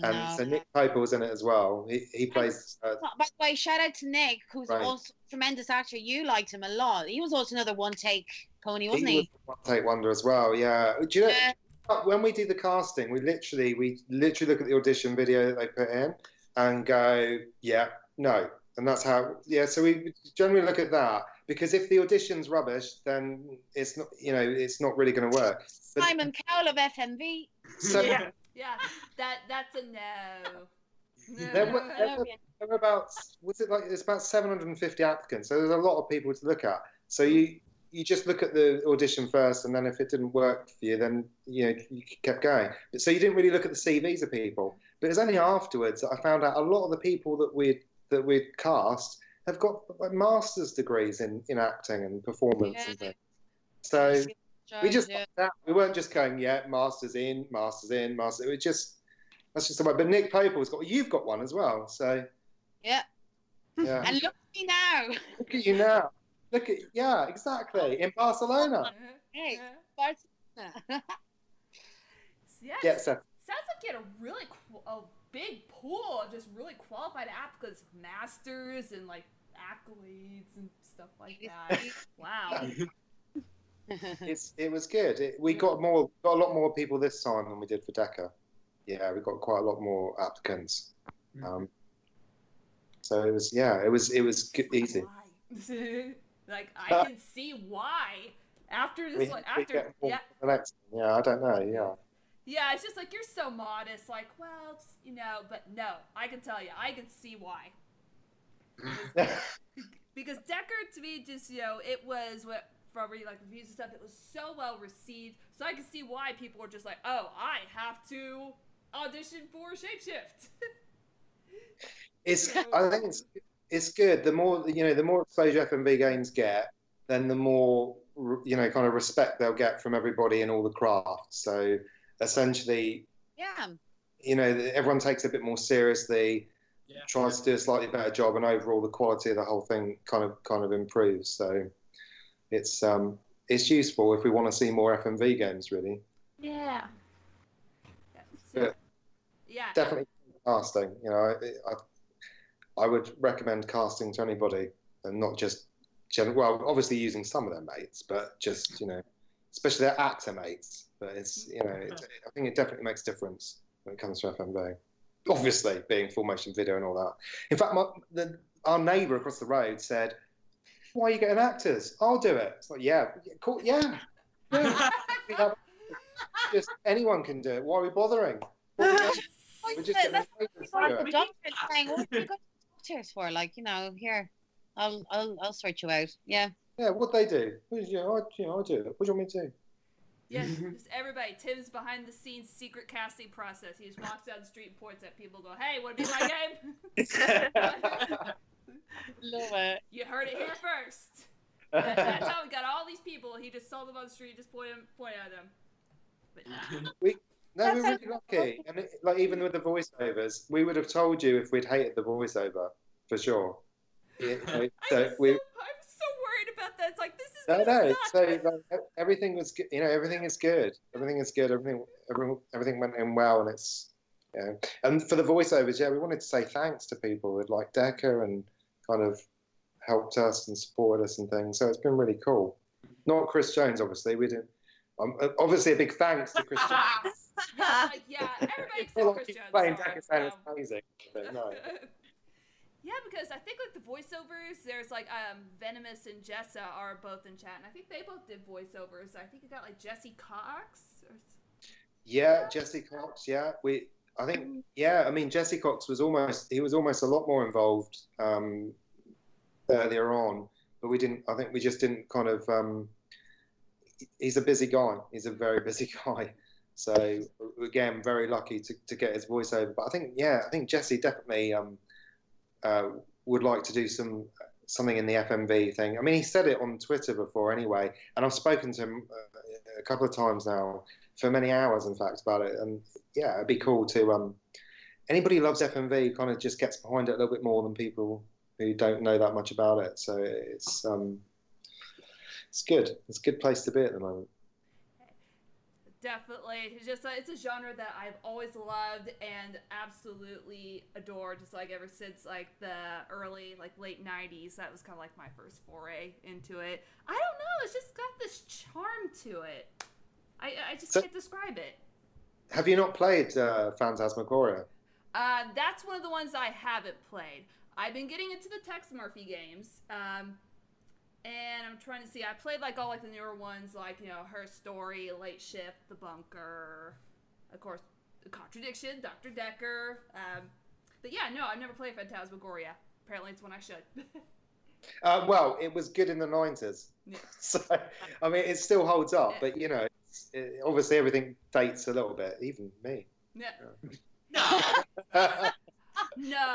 and no. so Nick Piper was in it as well. He he plays. Uh, By the way, shout out to Nick, who's right. also a tremendous actor. You liked him a lot. He was also another one take pony, wasn't he? He was a one take wonder as well. Yeah. Do you know yeah. when we do the casting, we literally we literally look at the audition video that they put in and go, yeah, no. And that's how, yeah, so we generally look at that, because if the audition's rubbish, then it's not, you know, it's not really going to work. But Simon Cowell of F M V. So yeah, yeah, that, that's a no. no. There, were, there, were, there were about, was it like, it's about seven hundred fifty applicants, so there's a lot of people to look at. So you, you just look at the audition first, and then if it didn't work for you, then, you know, you kept going. But so you didn't really look at the C Vs of people. But it was only afterwards that I found out a lot of the people that we'd, that we'd cast have got like, master's degrees in, in acting and performance yeah. and things. So we just yeah. we weren't just going yeah master's in master's in master's. It was just that's just the way. But Nick Popel's got you've got one as well. So yeah, yeah. And look at me now. Look at you now. Look at yeah exactly in Barcelona. Hey, Barcelona. Yes. Yeah, so. Sounds like you had a really a big pool of just really qualified applicants, masters and like accolades and stuff like that. Wow. it's it was good. It, we got more got a lot more people this time than we did for Dekker. Yeah, we got quite a lot more applicants. Um, so it was yeah, it was it was good, easy. Like I can see why after this we, one after yeah. yeah I don't know yeah. Yeah, it's just like, you're so modest, like, well, just, you know, but no, I can tell you, I can see why. Because, because Dekker, to me, just, you know, it was, what, from reading, like, reviews and stuff, it was so well received, so I can see why people were just like, oh, I have to audition for Shapeshift. It's, so, I think it's, it's good. The more, you know, the more exposure F M V games get, then the more, you know, kind of respect they'll get from everybody in all the crafts, so... Essentially, yeah, you know, everyone takes it a bit more seriously, yeah. tries to do a slightly better job, and overall the quality of the whole thing kind of kind of improves. So it's um it's useful if we want to see more F M V games, really. Yeah. But yeah. Definitely casting. You know, I, I I would recommend casting to anybody, and not just general. Well, obviously using some of their mates, but just you know, especially their actor mates. But it's, you know, it's, I think it definitely makes a difference when it comes to F M V. Obviously, being full motion video and all that. In fact, my, the, our neighbour across the road said, "Why are you getting actors? I'll do it." It's like, yeah, cool, yeah. yeah. Just anyone can do it. Why are we bothering? Are we We're just getting actors to do it. Saying, "What have you got doctors for? Like, you know, here, I'll, I'll, I'll sort you out." Yeah. Yeah. What they do? Yeah, I, you know, I do it. What do you want me to do? Yeah, just everybody. Tim's behind the scenes secret casting process. He just walks down the street and points at people and goes, "Hey, want to be my game?" Love it. You heard it here first. That, that's how we got all these people. He just saw them on the street and just pointed point at them. But, we, no, we were really lucky. And it, like, even with the voiceovers, we would have told you if we'd hated the voiceover, for sure. It, it, so we. About that, it's like this is no, no. Suck. So like, everything was good. You know, everything is good. Everything is good. Everything, everything, everything went in well, and it's. You know. And for the voiceovers, yeah, we wanted to say thanks to people who'd like Dekker and kind of helped us and supported us and things. So it's been really cool. Not Chris Jones, obviously. We didn't. Um, obviously, a big thanks to Chris Jones. yeah, yeah, everybody except well, Chris Jones. Dekker sounds amazing. But no. Yeah, because I think like the voiceovers, there's like um, Venomous and Jessa are both in chat, and I think they both did voiceovers. I think you got like Jesse Cox. Or... Yeah, yeah, Jesse Cox. Yeah, we. I think. Yeah, I mean Jesse Cox was almost. He was almost a lot more involved um, earlier on, but we didn't. I think we just didn't kind of. Um, he's a busy guy. He's a very busy guy. So again, very lucky to to get his voiceover. But I think yeah, I think Jesse definitely. Um, Uh, would like to do some something in the F M V thing. I mean, he said it on Twitter before anyway, and I've spoken to him uh, a couple of times now, for many hours, in fact, about it. And yeah, it'd be cool to um, anybody who loves F M V kind of just gets behind it a little bit more than people who don't know that much about it. So it's um, it's good. It's a good place to be at the moment. Definitely. It's just it's a genre that I've always loved and absolutely adored, just like ever since like the early like late nineties. That was kind of like my first foray into it. I don't know, it's just got this charm to it. I I just so, can't describe it. Have you not played uh, Phantasmagoria? Uh, that's one of the ones I haven't played. I've been getting into the Tex Murphy games. Um And I'm trying to see. I played like all like the newer ones, like you know, Her Story, Late Shift, The Bunker, of course, Contradiction, Doctor Dekker. Um, but yeah, no, I've never played Phantasmagoria. Apparently, it's one I should. uh, well, it was good in the nineties, yeah. So I mean, it still holds up. Yeah. But you know, it's, it, obviously, everything dates a little bit, even me. Yeah. No. No.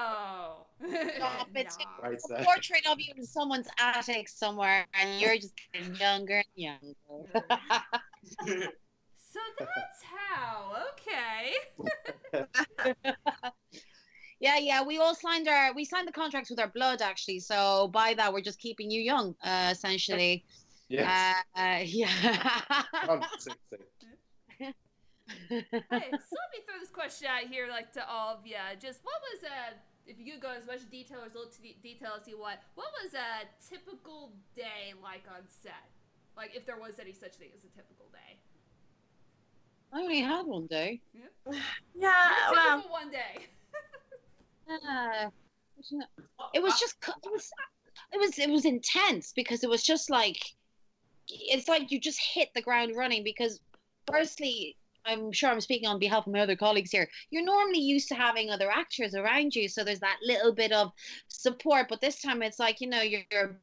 Stop it. No. Right, so. A portrait of you in someone's attic somewhere, and you're just getting younger and younger. So that's how. Okay. yeah, yeah. We all signed our. We signed the contracts with our blood, actually. So by that, we're just keeping you young, uh, essentially. Yes. Uh, uh, yeah. Hey, so let me throw this question out here, like, to all of you. Just what was a, if you could go as much detail or as little detail as you want, what was a typical day like on set? Like, if there was any such thing as a typical day. I only had one day. Yep. Yeah, well, typical one day. Yeah. It was just, it was, it was, it was intense because it was just like, it's like you just hit the ground running because, firstly, I'm sure I'm speaking on behalf of my other colleagues here. You're normally used to having other actors around you, so there's that little bit of support. But this time, it's like, you know, you're, you're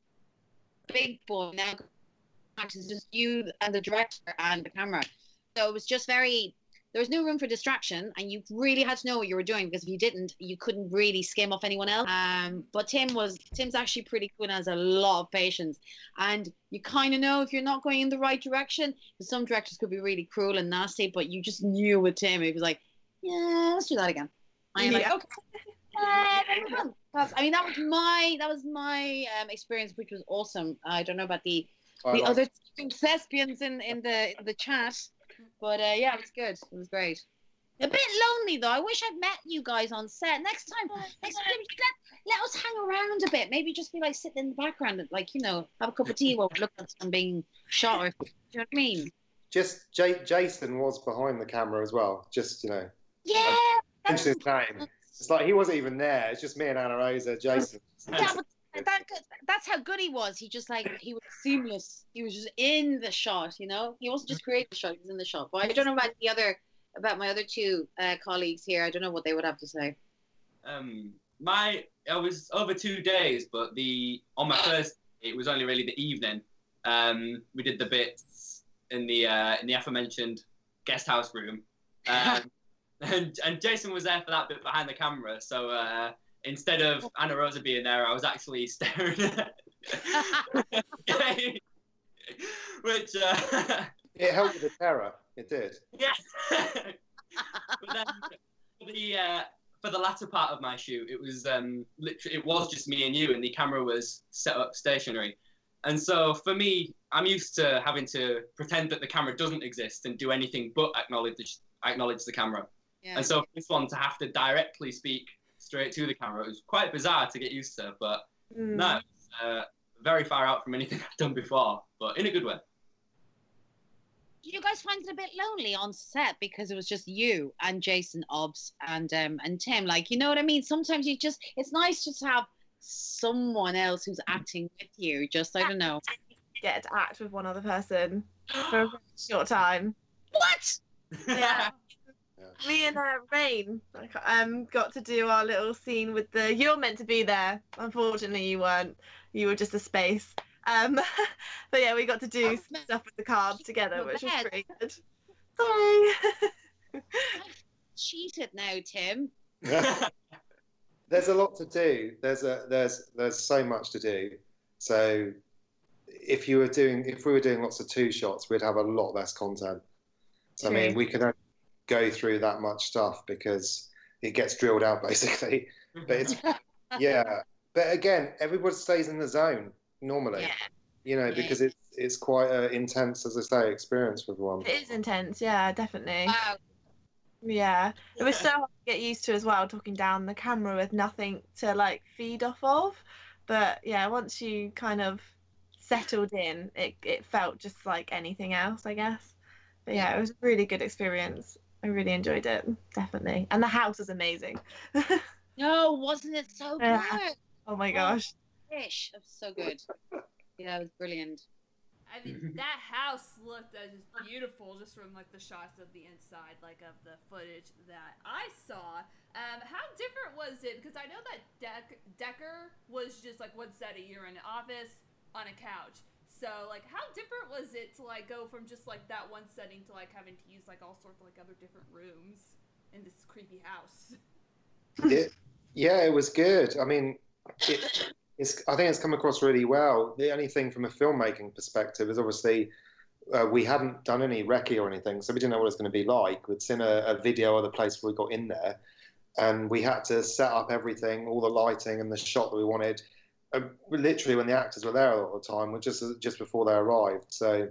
a big boy now. It's just you and the director and the camera. So it was just very. There was no room for distraction, and you really had to know what you were doing because if you didn't, you couldn't really skim off anyone else. Um, but Tim was Tim's actually pretty cool and has a lot of patience, and you kind of know if you're not going in the right direction. Because some directors could be really cruel and nasty, but you just knew with Tim, he was like, "Yeah, let's do that again." I'm yeah. like, "Okay." I mean, that was my that was my um, experience, which was awesome. I don't know about the oh, the other thespians in in the in the chat. But uh, yeah, it was good. It was great. A bit lonely though. I wish I'd met you guys on set. Next time, next time, let, let us hang around a bit. Maybe just be like sitting in the background, and, like you know, have a cup of tea while we look at someone being shot. Or, do you know what I mean? Just J Jason was behind the camera as well. Just you know. Yeah. That's his name. It's like he wasn't even there. It's just me and Anna Rosa, Jason. Yeah, but that good, that's how good he was. He just like he was seamless. He was just in the shot, you know. He wasn't just creating the shot; he was in the shot. But I don't know about the other, about my other two uh, colleagues here. I don't know what they would have to say. Um, my I was over two days, but the on my first it was only really the evening. Um, we did the bits in the uh, in the aforementioned guest house room, um, and and Jason was there for that bit behind the camera, so. Uh, Instead of Anna Rosa being there, I was actually staring at it. Which uh, it helped with the terror. It did. Yeah. But then for the uh, for the latter part of my shoot, it was um, literally it was just me and you, and the camera was set up stationary. And so for me, I'm used to having to pretend that the camera doesn't exist and do anything but acknowledge acknowledge the camera. Yeah. And so for this one to have to directly speak. Straight to the camera. It was quite bizarre to get used to, but mm. no, it was, uh, very far out from anything I've done before, but in a good way. Did you guys find it a bit lonely on set because it was just you and Jason Obbs and um, and Tim? Like, you know what I mean? Sometimes you just, it's nice just to have someone else who's acting with you. Just, I don't know. Get to act with one other person for a short time. What? Yeah. Yeah. Me and uh, Rain um, got to do our little scene with the. You're meant to be there. Unfortunately, you weren't. You were just a space. Um, but yeah, we got to do oh, stuff with the cards together, which bad. was pretty good. Sorry. I've cheated now, Tim. There's a lot to do. There's a there's there's so much to do. So if you were doing if we were doing lots of two shots, we'd have a lot less content. So, I mean, we could. Go through that much stuff because it gets drilled out basically. But it's yeah. But again, everybody stays in the zone normally. Yeah. You know, because it's it's quite an intense, as I say, experience for everyone. It is intense, yeah, definitely. Wow. Yeah. It was so hard to get used to as well, talking down the camera with nothing to like feed off of. But yeah, once you kind of settled in, it it felt just like anything else, I guess. But yeah, it was a really good experience. I really enjoyed it, definitely. And the house was amazing. No, wasn't it so good? Yeah. Oh my gosh. Fish, that was so good. Yeah, it was brilliant. I mean, that house looked uh, just beautiful just from like the shots of the inside, like of the footage that I saw. Um, how different was it? Because I know that Dekker was just like one set a year in an office on a couch. So, like, how different was it to, like, go from just, like, that one setting to, like, having to use, like, all sorts of, like, other different rooms in this creepy house? It, yeah, it was good. I mean, it, it's, I think it's come across really well. The only thing from a filmmaking perspective is, obviously, uh, we hadn't done any recce or anything, so we didn't know what it was going to be like. We'd seen a, a video of the place where we got in there, and we had to set up everything, all the lighting and the shot that we wanted. Uh, literally when the actors were there a lot of the time, just just before they arrived. So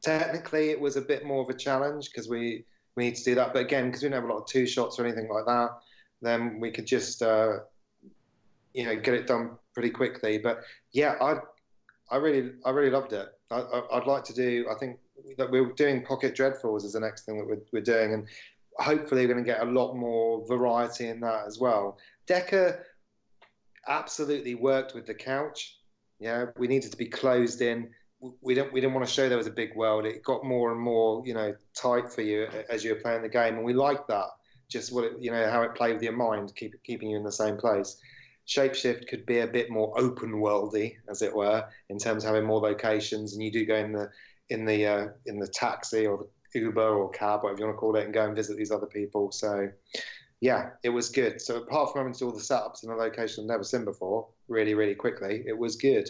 technically it was a bit more of a challenge because we we need to do that. But again, because we don't have a lot of two shots or anything like that, then we could just uh, you know, get it done pretty quickly. But yeah, I I really I really loved it. I, I, I'd like to do. I think that we're doing Pocket Dreadfuls is the next thing that we're we're doing, and hopefully we're going to get a lot more variety in that as well. Dekker absolutely worked with the couch. Yeah, we needed to be closed in. We didn't, we didn't want to show there was a big world. It got more and more, you know, tight for you as you were playing the game, and we liked that. Just what it, you know, how it played with your mind, keep, keeping you in the same place. Shapeshift could be a bit more open worldy, as it were, in terms of having more locations, and you do go in the in the uh, in the taxi or the Uber or cab, whatever you want to call it, and go and visit these other people. So, yeah, it was good. So apart from having to do all the setups in a location I've never seen before, really, really quickly, it was good.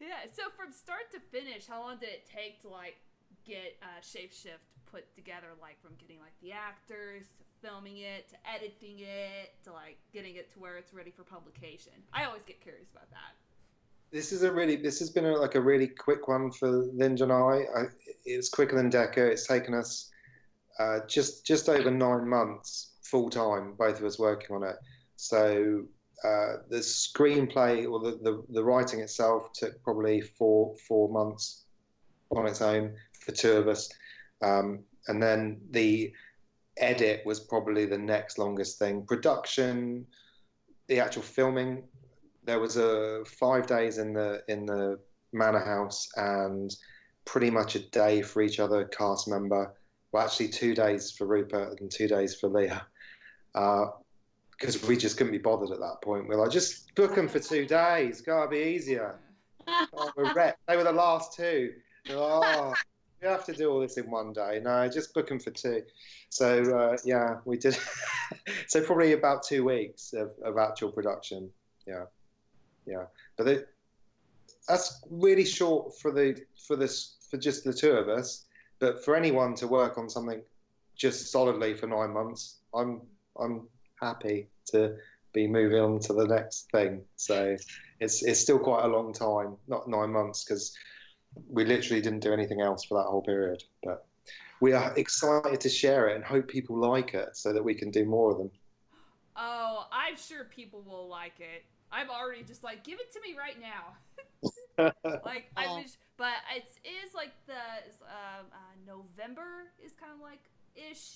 Yeah, so from start to finish, how long did it take to, like, get uh, Shapeshift put together, like, from getting, like, the actors, to filming it, to editing it, to, like, getting it to where it's ready for publication? I always get curious about that. This is a really, this has been, a, like, a really quick one for Linda and I. I it's quicker than Dekker. It's taken us uh, just, just over nine months full-time, both of us working on it. So... Uh, the screenplay or the, the, the writing itself took probably four four months on its own for two of us, um, and then the edit was probably the next longest thing. Production, the actual filming, there was a five days in the in the manor house and pretty much a day for each other cast member. Well, actually two days for Rupert and two days for Leah. Uh, Because we just couldn't be bothered at that point. We're like, just book them for two days. God, it'd be easier. Oh, we're wrecked. They were the last two. Like, oh, you have to do all this in one day. No, just book them for two. So, uh, yeah, we did. So probably about two weeks of, of actual production. Yeah, yeah. But it, that's really short for the for this for just the two of us. But for anyone to work on something just solidly for nine months, I'm I'm. happy to be moving on to the next thing. So it's it's still quite a long time, not nine months, because we literally didn't do anything else for that whole period. But we are excited to share it and hope people like it so that we can do more of them. Oh, I'm sure people will like it. I'm already just like, give it to me right now. Like I wish, but it is like the um, uh, November is kind of like ish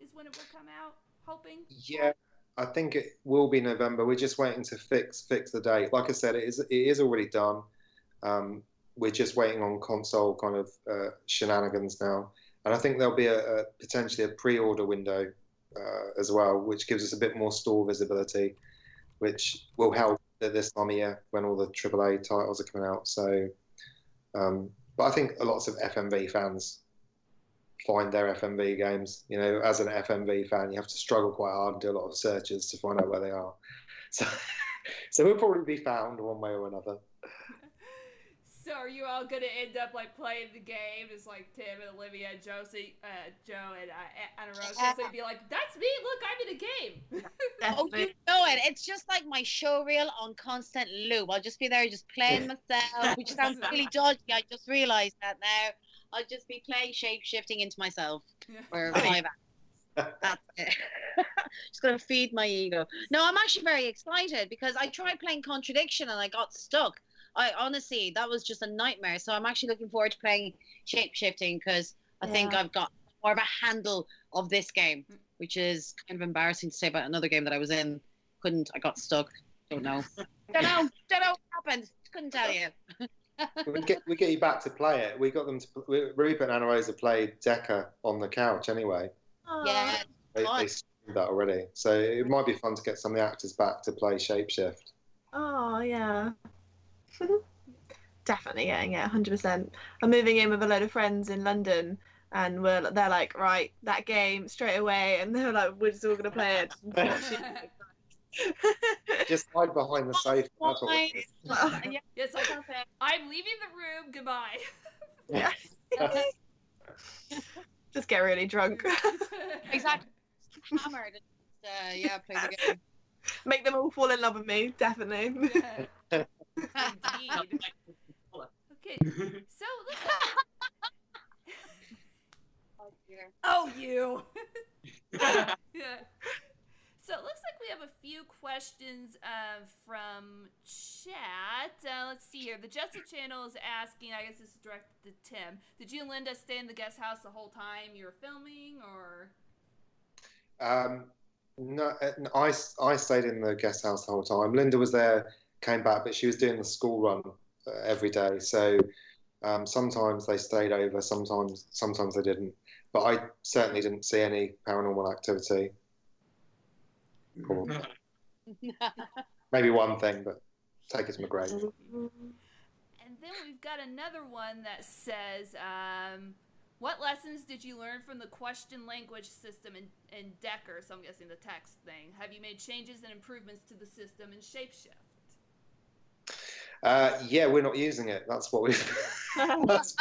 is when it will come out. Hoping. Yeah, I think it will be November. We're just waiting to fix fix the date. Like I said, it is it is already done. Um, we're just waiting on console kind of uh, shenanigans now, and I think there'll be a, a potentially a pre-order window uh, as well, which gives us a bit more store visibility, which will help at this time of year when all the triple A titles are coming out. So, um, but I think lots of F M V fans find their F M V games. You know, as an F M V fan, you have to struggle quite hard and do a lot of searches to find out where they are. So, so we'll probably be found one way or another. So are you all going to end up like playing the game just like Tim and Olivia and Josie, uh, Joe and uh, Anna Rosa? Yeah. So you'd be like, that's me, look, I'm in a game. Oh, you know it. It's just like my showreel on constant loop. I'll just be there just playing myself, which sounds really dodgy. I just realised that now. I'll just be playing shape-shifting into myself. Yeah. Or my back. That's it. Just going to feed my ego. No, I'm actually very excited because I tried playing Contradiction and I got stuck. I honestly, that was just a nightmare. So I'm actually looking forward to playing shape-shifting because I yeah. think I've got more of a handle of this game, which is kind of embarrassing to say about another game that I was in. Couldn't, I got stuck. Don't know. Don't know. Don't know what happened. Couldn't tell you. we get we get you back to play it. We got them to we, Rupert and Anna Rosa played Dekker on the couch anyway. Yeah, they, they streamed that already. So it might be fun to get some of the actors back to play Shapeshift. Oh yeah, definitely getting it. one hundred percent. I'm moving in with a load of friends in London, and we're they're like, right, that game straight away, and they're like, we're just all gonna play it. Just hide behind the sofa. That's what we're doing. Yes, I can. I'm leaving the room. Goodbye. Yeah. Just get really drunk. Exactly. Hammered. Uh, yeah, play the game. Make them all fall in love with me, definitely. Yeah. Indeed. Okay. So listen. computer. Oh, you. Yeah. So it looks like we have a few questions uh, from chat. Uh, let's see here. The Justice Channel is asking, I guess this is directed to Tim, did you and Linda stay in the guest house the whole time you were filming, or? Um, no, I, I stayed in the guest house the whole time. Linda was there, came back, but she was doing the school run every day. So um, sometimes they stayed over, sometimes, sometimes they didn't. But I certainly didn't see any Paranormal Activity. Cool. Maybe one thing, but take it to my grave. And then we've got another one that says, um, what lessons did you learn from the question language system in, in Dekker? So I'm guessing the text thing. Have you made changes and improvements to the system in Shapeshift? Uh, yeah, we're not using it. That's what we've That's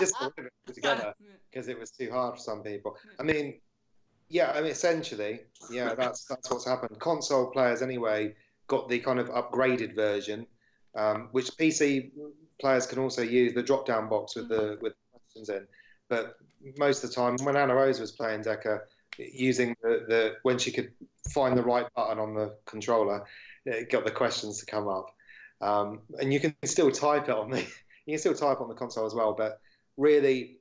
just put it together because it was too hard for some people. I mean, yeah, I mean, essentially, yeah, that's that's what's happened. Console players, anyway, got the kind of upgraded version, um, which P C players can also use the drop-down box with the with questions in. But most of the time, when Anna Rose was playing Dekker, using the, the when she could find the right button on the controller, it got the questions to come up. Um, and you can still type it on the you can still type on the console as well. But really,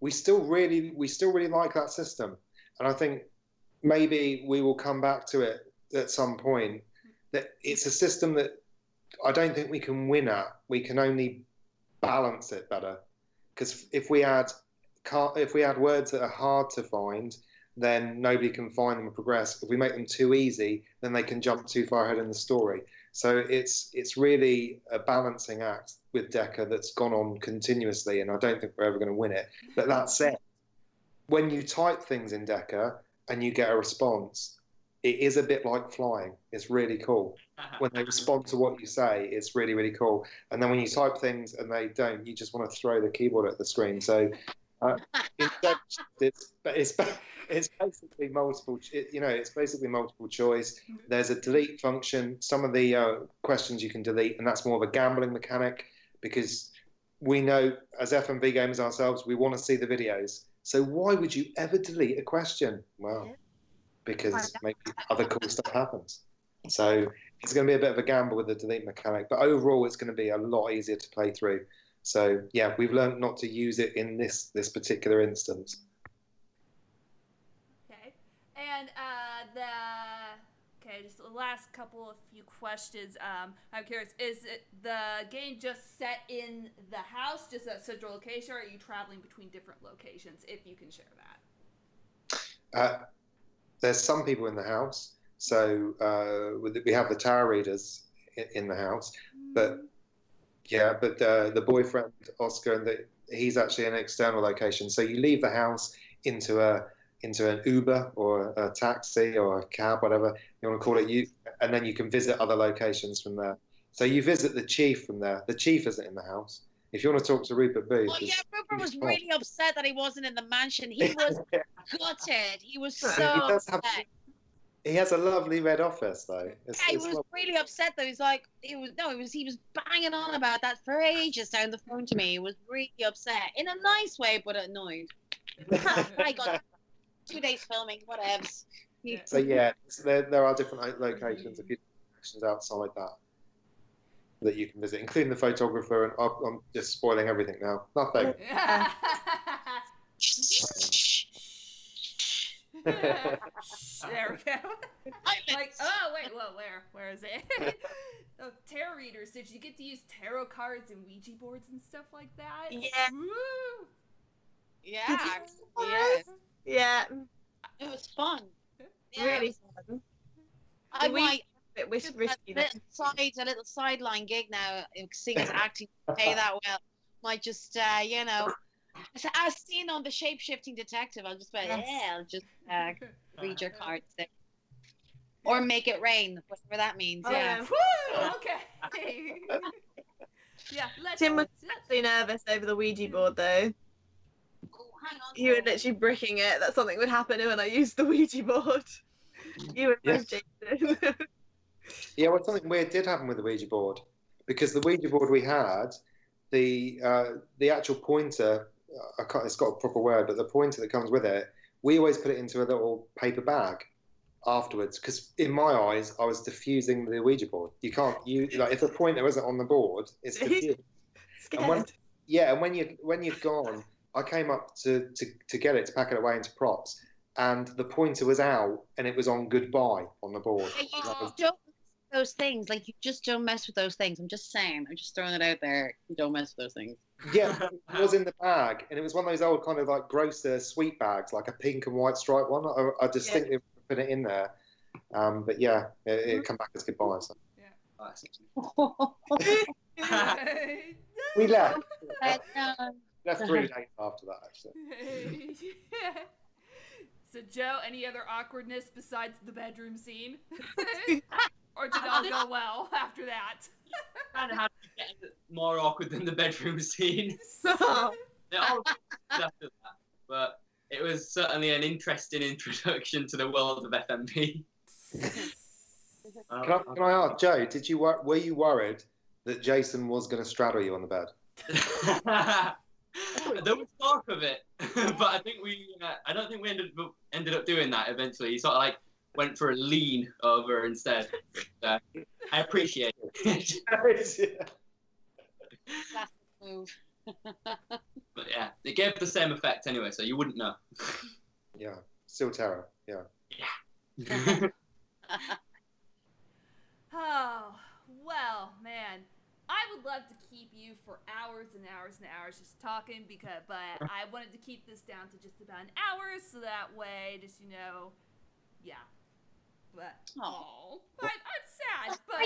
we still really we still really like that system. And I think maybe we will come back to it at some point. That it's a system that I don't think we can win at. We can only balance it better. Because if we add if we add words that are hard to find, then nobody can find them and progress. If we make them too easy, then they can jump too far ahead in the story. So it's it's really a balancing act with Dekker that's gone on continuously, and I don't think we're ever going to win it. But that said, when you type things in Dekker and you get a response, it is a bit like flying. It's really cool. When they respond to what you say, it's really, really cool. And then when you type things and they don't, you just want to throw the keyboard at the screen. So uh, it's, it's, it's basically multiple, it, you know, it's basically multiple choice. There's a delete function. Some of the uh, questions you can delete, and that's more of a gambling mechanic because we know as F M V gamers ourselves, we want to see the videos. So why would you ever delete a question? Well, because maybe other cool stuff happens. So it's going to be a bit of a gamble with the delete mechanic, but overall it's going to be a lot easier to play through. So yeah, we've learned not to use it in this this particular instance. Okay, and uh, the okay, just the last couple of few questions. Um, I'm curious: is it the game just set in the house, just a central location, or are you traveling between different locations? If you can share that. Uh, there's some people in the house, so uh, we have the tarot readers in the house, but. Yeah, but uh, the boyfriend, Oscar, and the, he's actually an external location. So you leave the house into a into an Uber or a taxi or a cab, whatever you want to call it, you, and then you can visit other locations from there. So you visit the chief from there. The chief isn't in the house. If you want to talk to Rupert Beef. Well, yeah, Rupert was really upset that he wasn't in the mansion. He was gutted. He was so he upset. Have, he has a lovely red office, though. It's, yeah, he was lovely. Really upset, though. He's like, it was no, it was he was banging on about that for ages down the phone to me. He was really upset in a nice way, but annoyed. I got two days filming, whatever. So yeah, there there are different locations, a few locations outside that that you can visit, including the photographer. And I'm, I'm just spoiling everything now. Nothing. There we go. Like, oh wait, well, where, where is it? Oh, tarot readers. Did you get to use tarot cards and Ouija boards and stuff like that? Yeah. Woo! Yeah. Yeah. Yeah. It was fun. Yeah. Really fun. I might. It was risky. A little side, a little sideline gig now. Seeing as acting pay that well, might just uh, you know. As seen on The Shapeshifting Detective, I'll just be like, yeah, I'll just uh, read your cards there. Or make it rain, whatever that means. Oh, yeah. Yeah. Woo! Okay. Yeah. Let's, Tim was actually nervous over the Ouija board, though. Oh, hang on. You were literally bricking it that something would happen when I used the Ouija board. You were both Jason. Yeah, well, something weird did happen with the Ouija board because the Ouija board we had, the uh, the actual pointer. I can't, it's got a proper word, but the pointer that comes with it, we always put it into a little paper bag afterwards, because in my eyes, I was diffusing the Ouija board. You can't, you like if the pointer isn't on the board, it's diffused. And when, yeah, and when you when you've gone, I came up to, to to get it to pack it away into props, and the pointer was out, and it was on goodbye on the board. You just like, don't mess with those things, like you just don't mess with those things. I'm just saying, I'm just throwing it out there. You don't mess with those things. Yeah, it was in the bag, and it was one of those old kind of like grosser sweet bags, like a pink and white stripe one. I, I just yeah. think they put it in there, um, but yeah, it, it come back as goodbye. So. Yeah. We left. But, um, we left three days after that, actually. Yeah. So, Joe, any other awkwardness besides the bedroom scene? Or did it all go well after that? I don't know how to get more awkward than the bedroom scene. So, it all after that. But it was certainly an interesting introduction to the world of F M B. um, can, I, can I ask, Joe, did you were you worried that Jason was going to straddle you on the bed? There was talk of it, but I think we, uh, I don't think we ended up, ended up doing that eventually. He sort of like went for a lean over instead. Uh, I appreciate it. That's a move. But yeah, it gave the same effect anyway, so you wouldn't know. Yeah, still terror, yeah. Yeah. Oh, well, man. I would love to keep you for hours and hours and hours just talking, because, but I wanted to keep this down to just about an hour, so that way, just, you know, yeah. But, oh, I'm sad, but,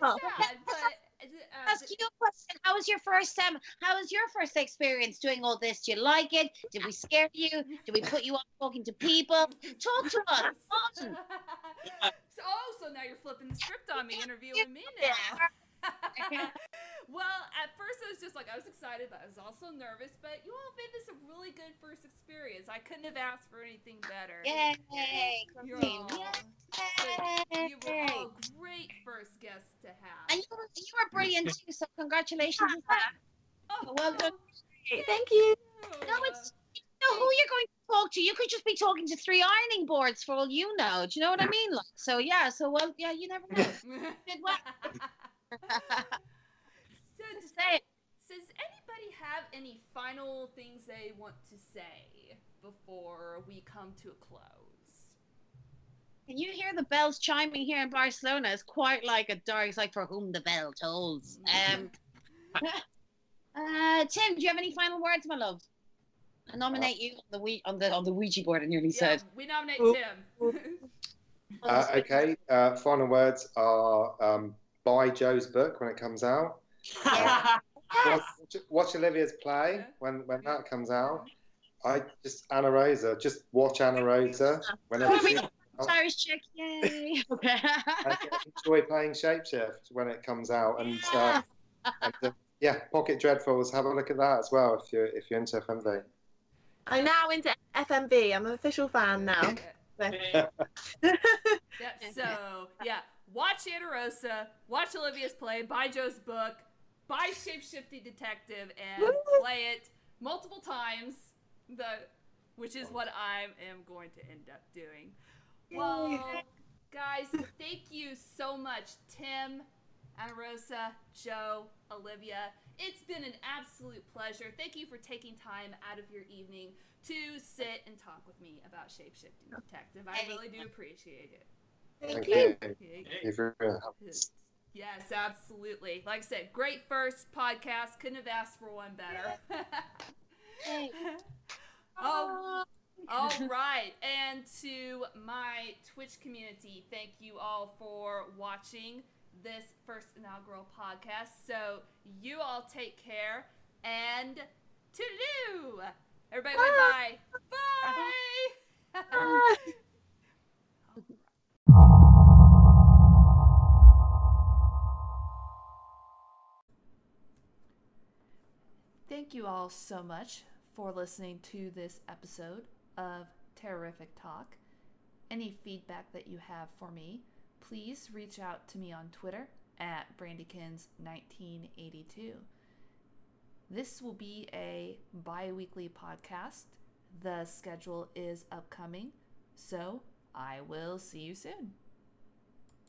I'm sad, but. Uh, Ask you a question, how was your first time, um, how was your first experience doing all this? Do you like it? Did we scare you? Did we put you off talking to people? Talk to us, Martin. So, oh, so now you're flipping the script on me, interviewing me now. Well, at first I was just like, I was excited, but I was also nervous, but you all made this a really good first experience. I couldn't have asked for anything better. Yay! You're all, Yay. You were all great first guests to have. And you, you were brilliant too, so congratulations on that. Oh, well done. Thank you. No, it's, you know who you're going to talk to. You could just be talking to three ironing boards for all you know. Do you know what I mean? Like, so yeah, so well, yeah, you never know. You did well. So to say, does anybody have any final things they want to say before we come to a close? Can you hear the bells chiming here in Barcelona? It's quite like a dark, it's like for whom the bell tolls. Um, uh, Tim, do you have any final words, my love? I nominate you on the we on the on the Ouija board. I nearly yeah, said we nominate Ooh. Tim. uh, okay, uh, final words are. Um, Buy Joe's book when it comes out. Uh, yes. watch, watch Olivia's play when when that comes out. I just Anna Rosa. Just watch Anna Rosa whenever. She Irish chick, yay! Okay. I enjoy playing Shapeshift when it comes out, and, uh, and uh, yeah, Pocket Dreadfuls. Have a look at that as well if you if you're into F M V. I'm now into F M V. I'm an official fan now. Yeah, so yeah. Watch Anna Rosa, watch Olivia's play, buy Joe's book, buy Shapeshifting Detective, and Woo! Play it multiple times, the, which is what I am going to end up doing. Well, guys, thank you so much, Tim, Anna Rosa, Joe, Olivia. It's been an absolute pleasure. Thank you for taking time out of your evening to sit and talk with me about Shapeshifting Detective. I really do appreciate it. Thank you. Thank you. Yes, absolutely. Like I said, great first podcast. Couldn't have asked for one better. Oh, all right. And to my Twitch community, thank you all for watching this first inaugural podcast. So you all take care and toodaloo. Everybody, bye. Bye. Bye. Thank you all so much for listening to this episode of Terrorific Talk. Any feedback that you have for me, please reach out to me on Twitter at Brandykins nineteen eighty-two. This will be a bi-weekly podcast. The schedule is upcoming, so I will see you soon.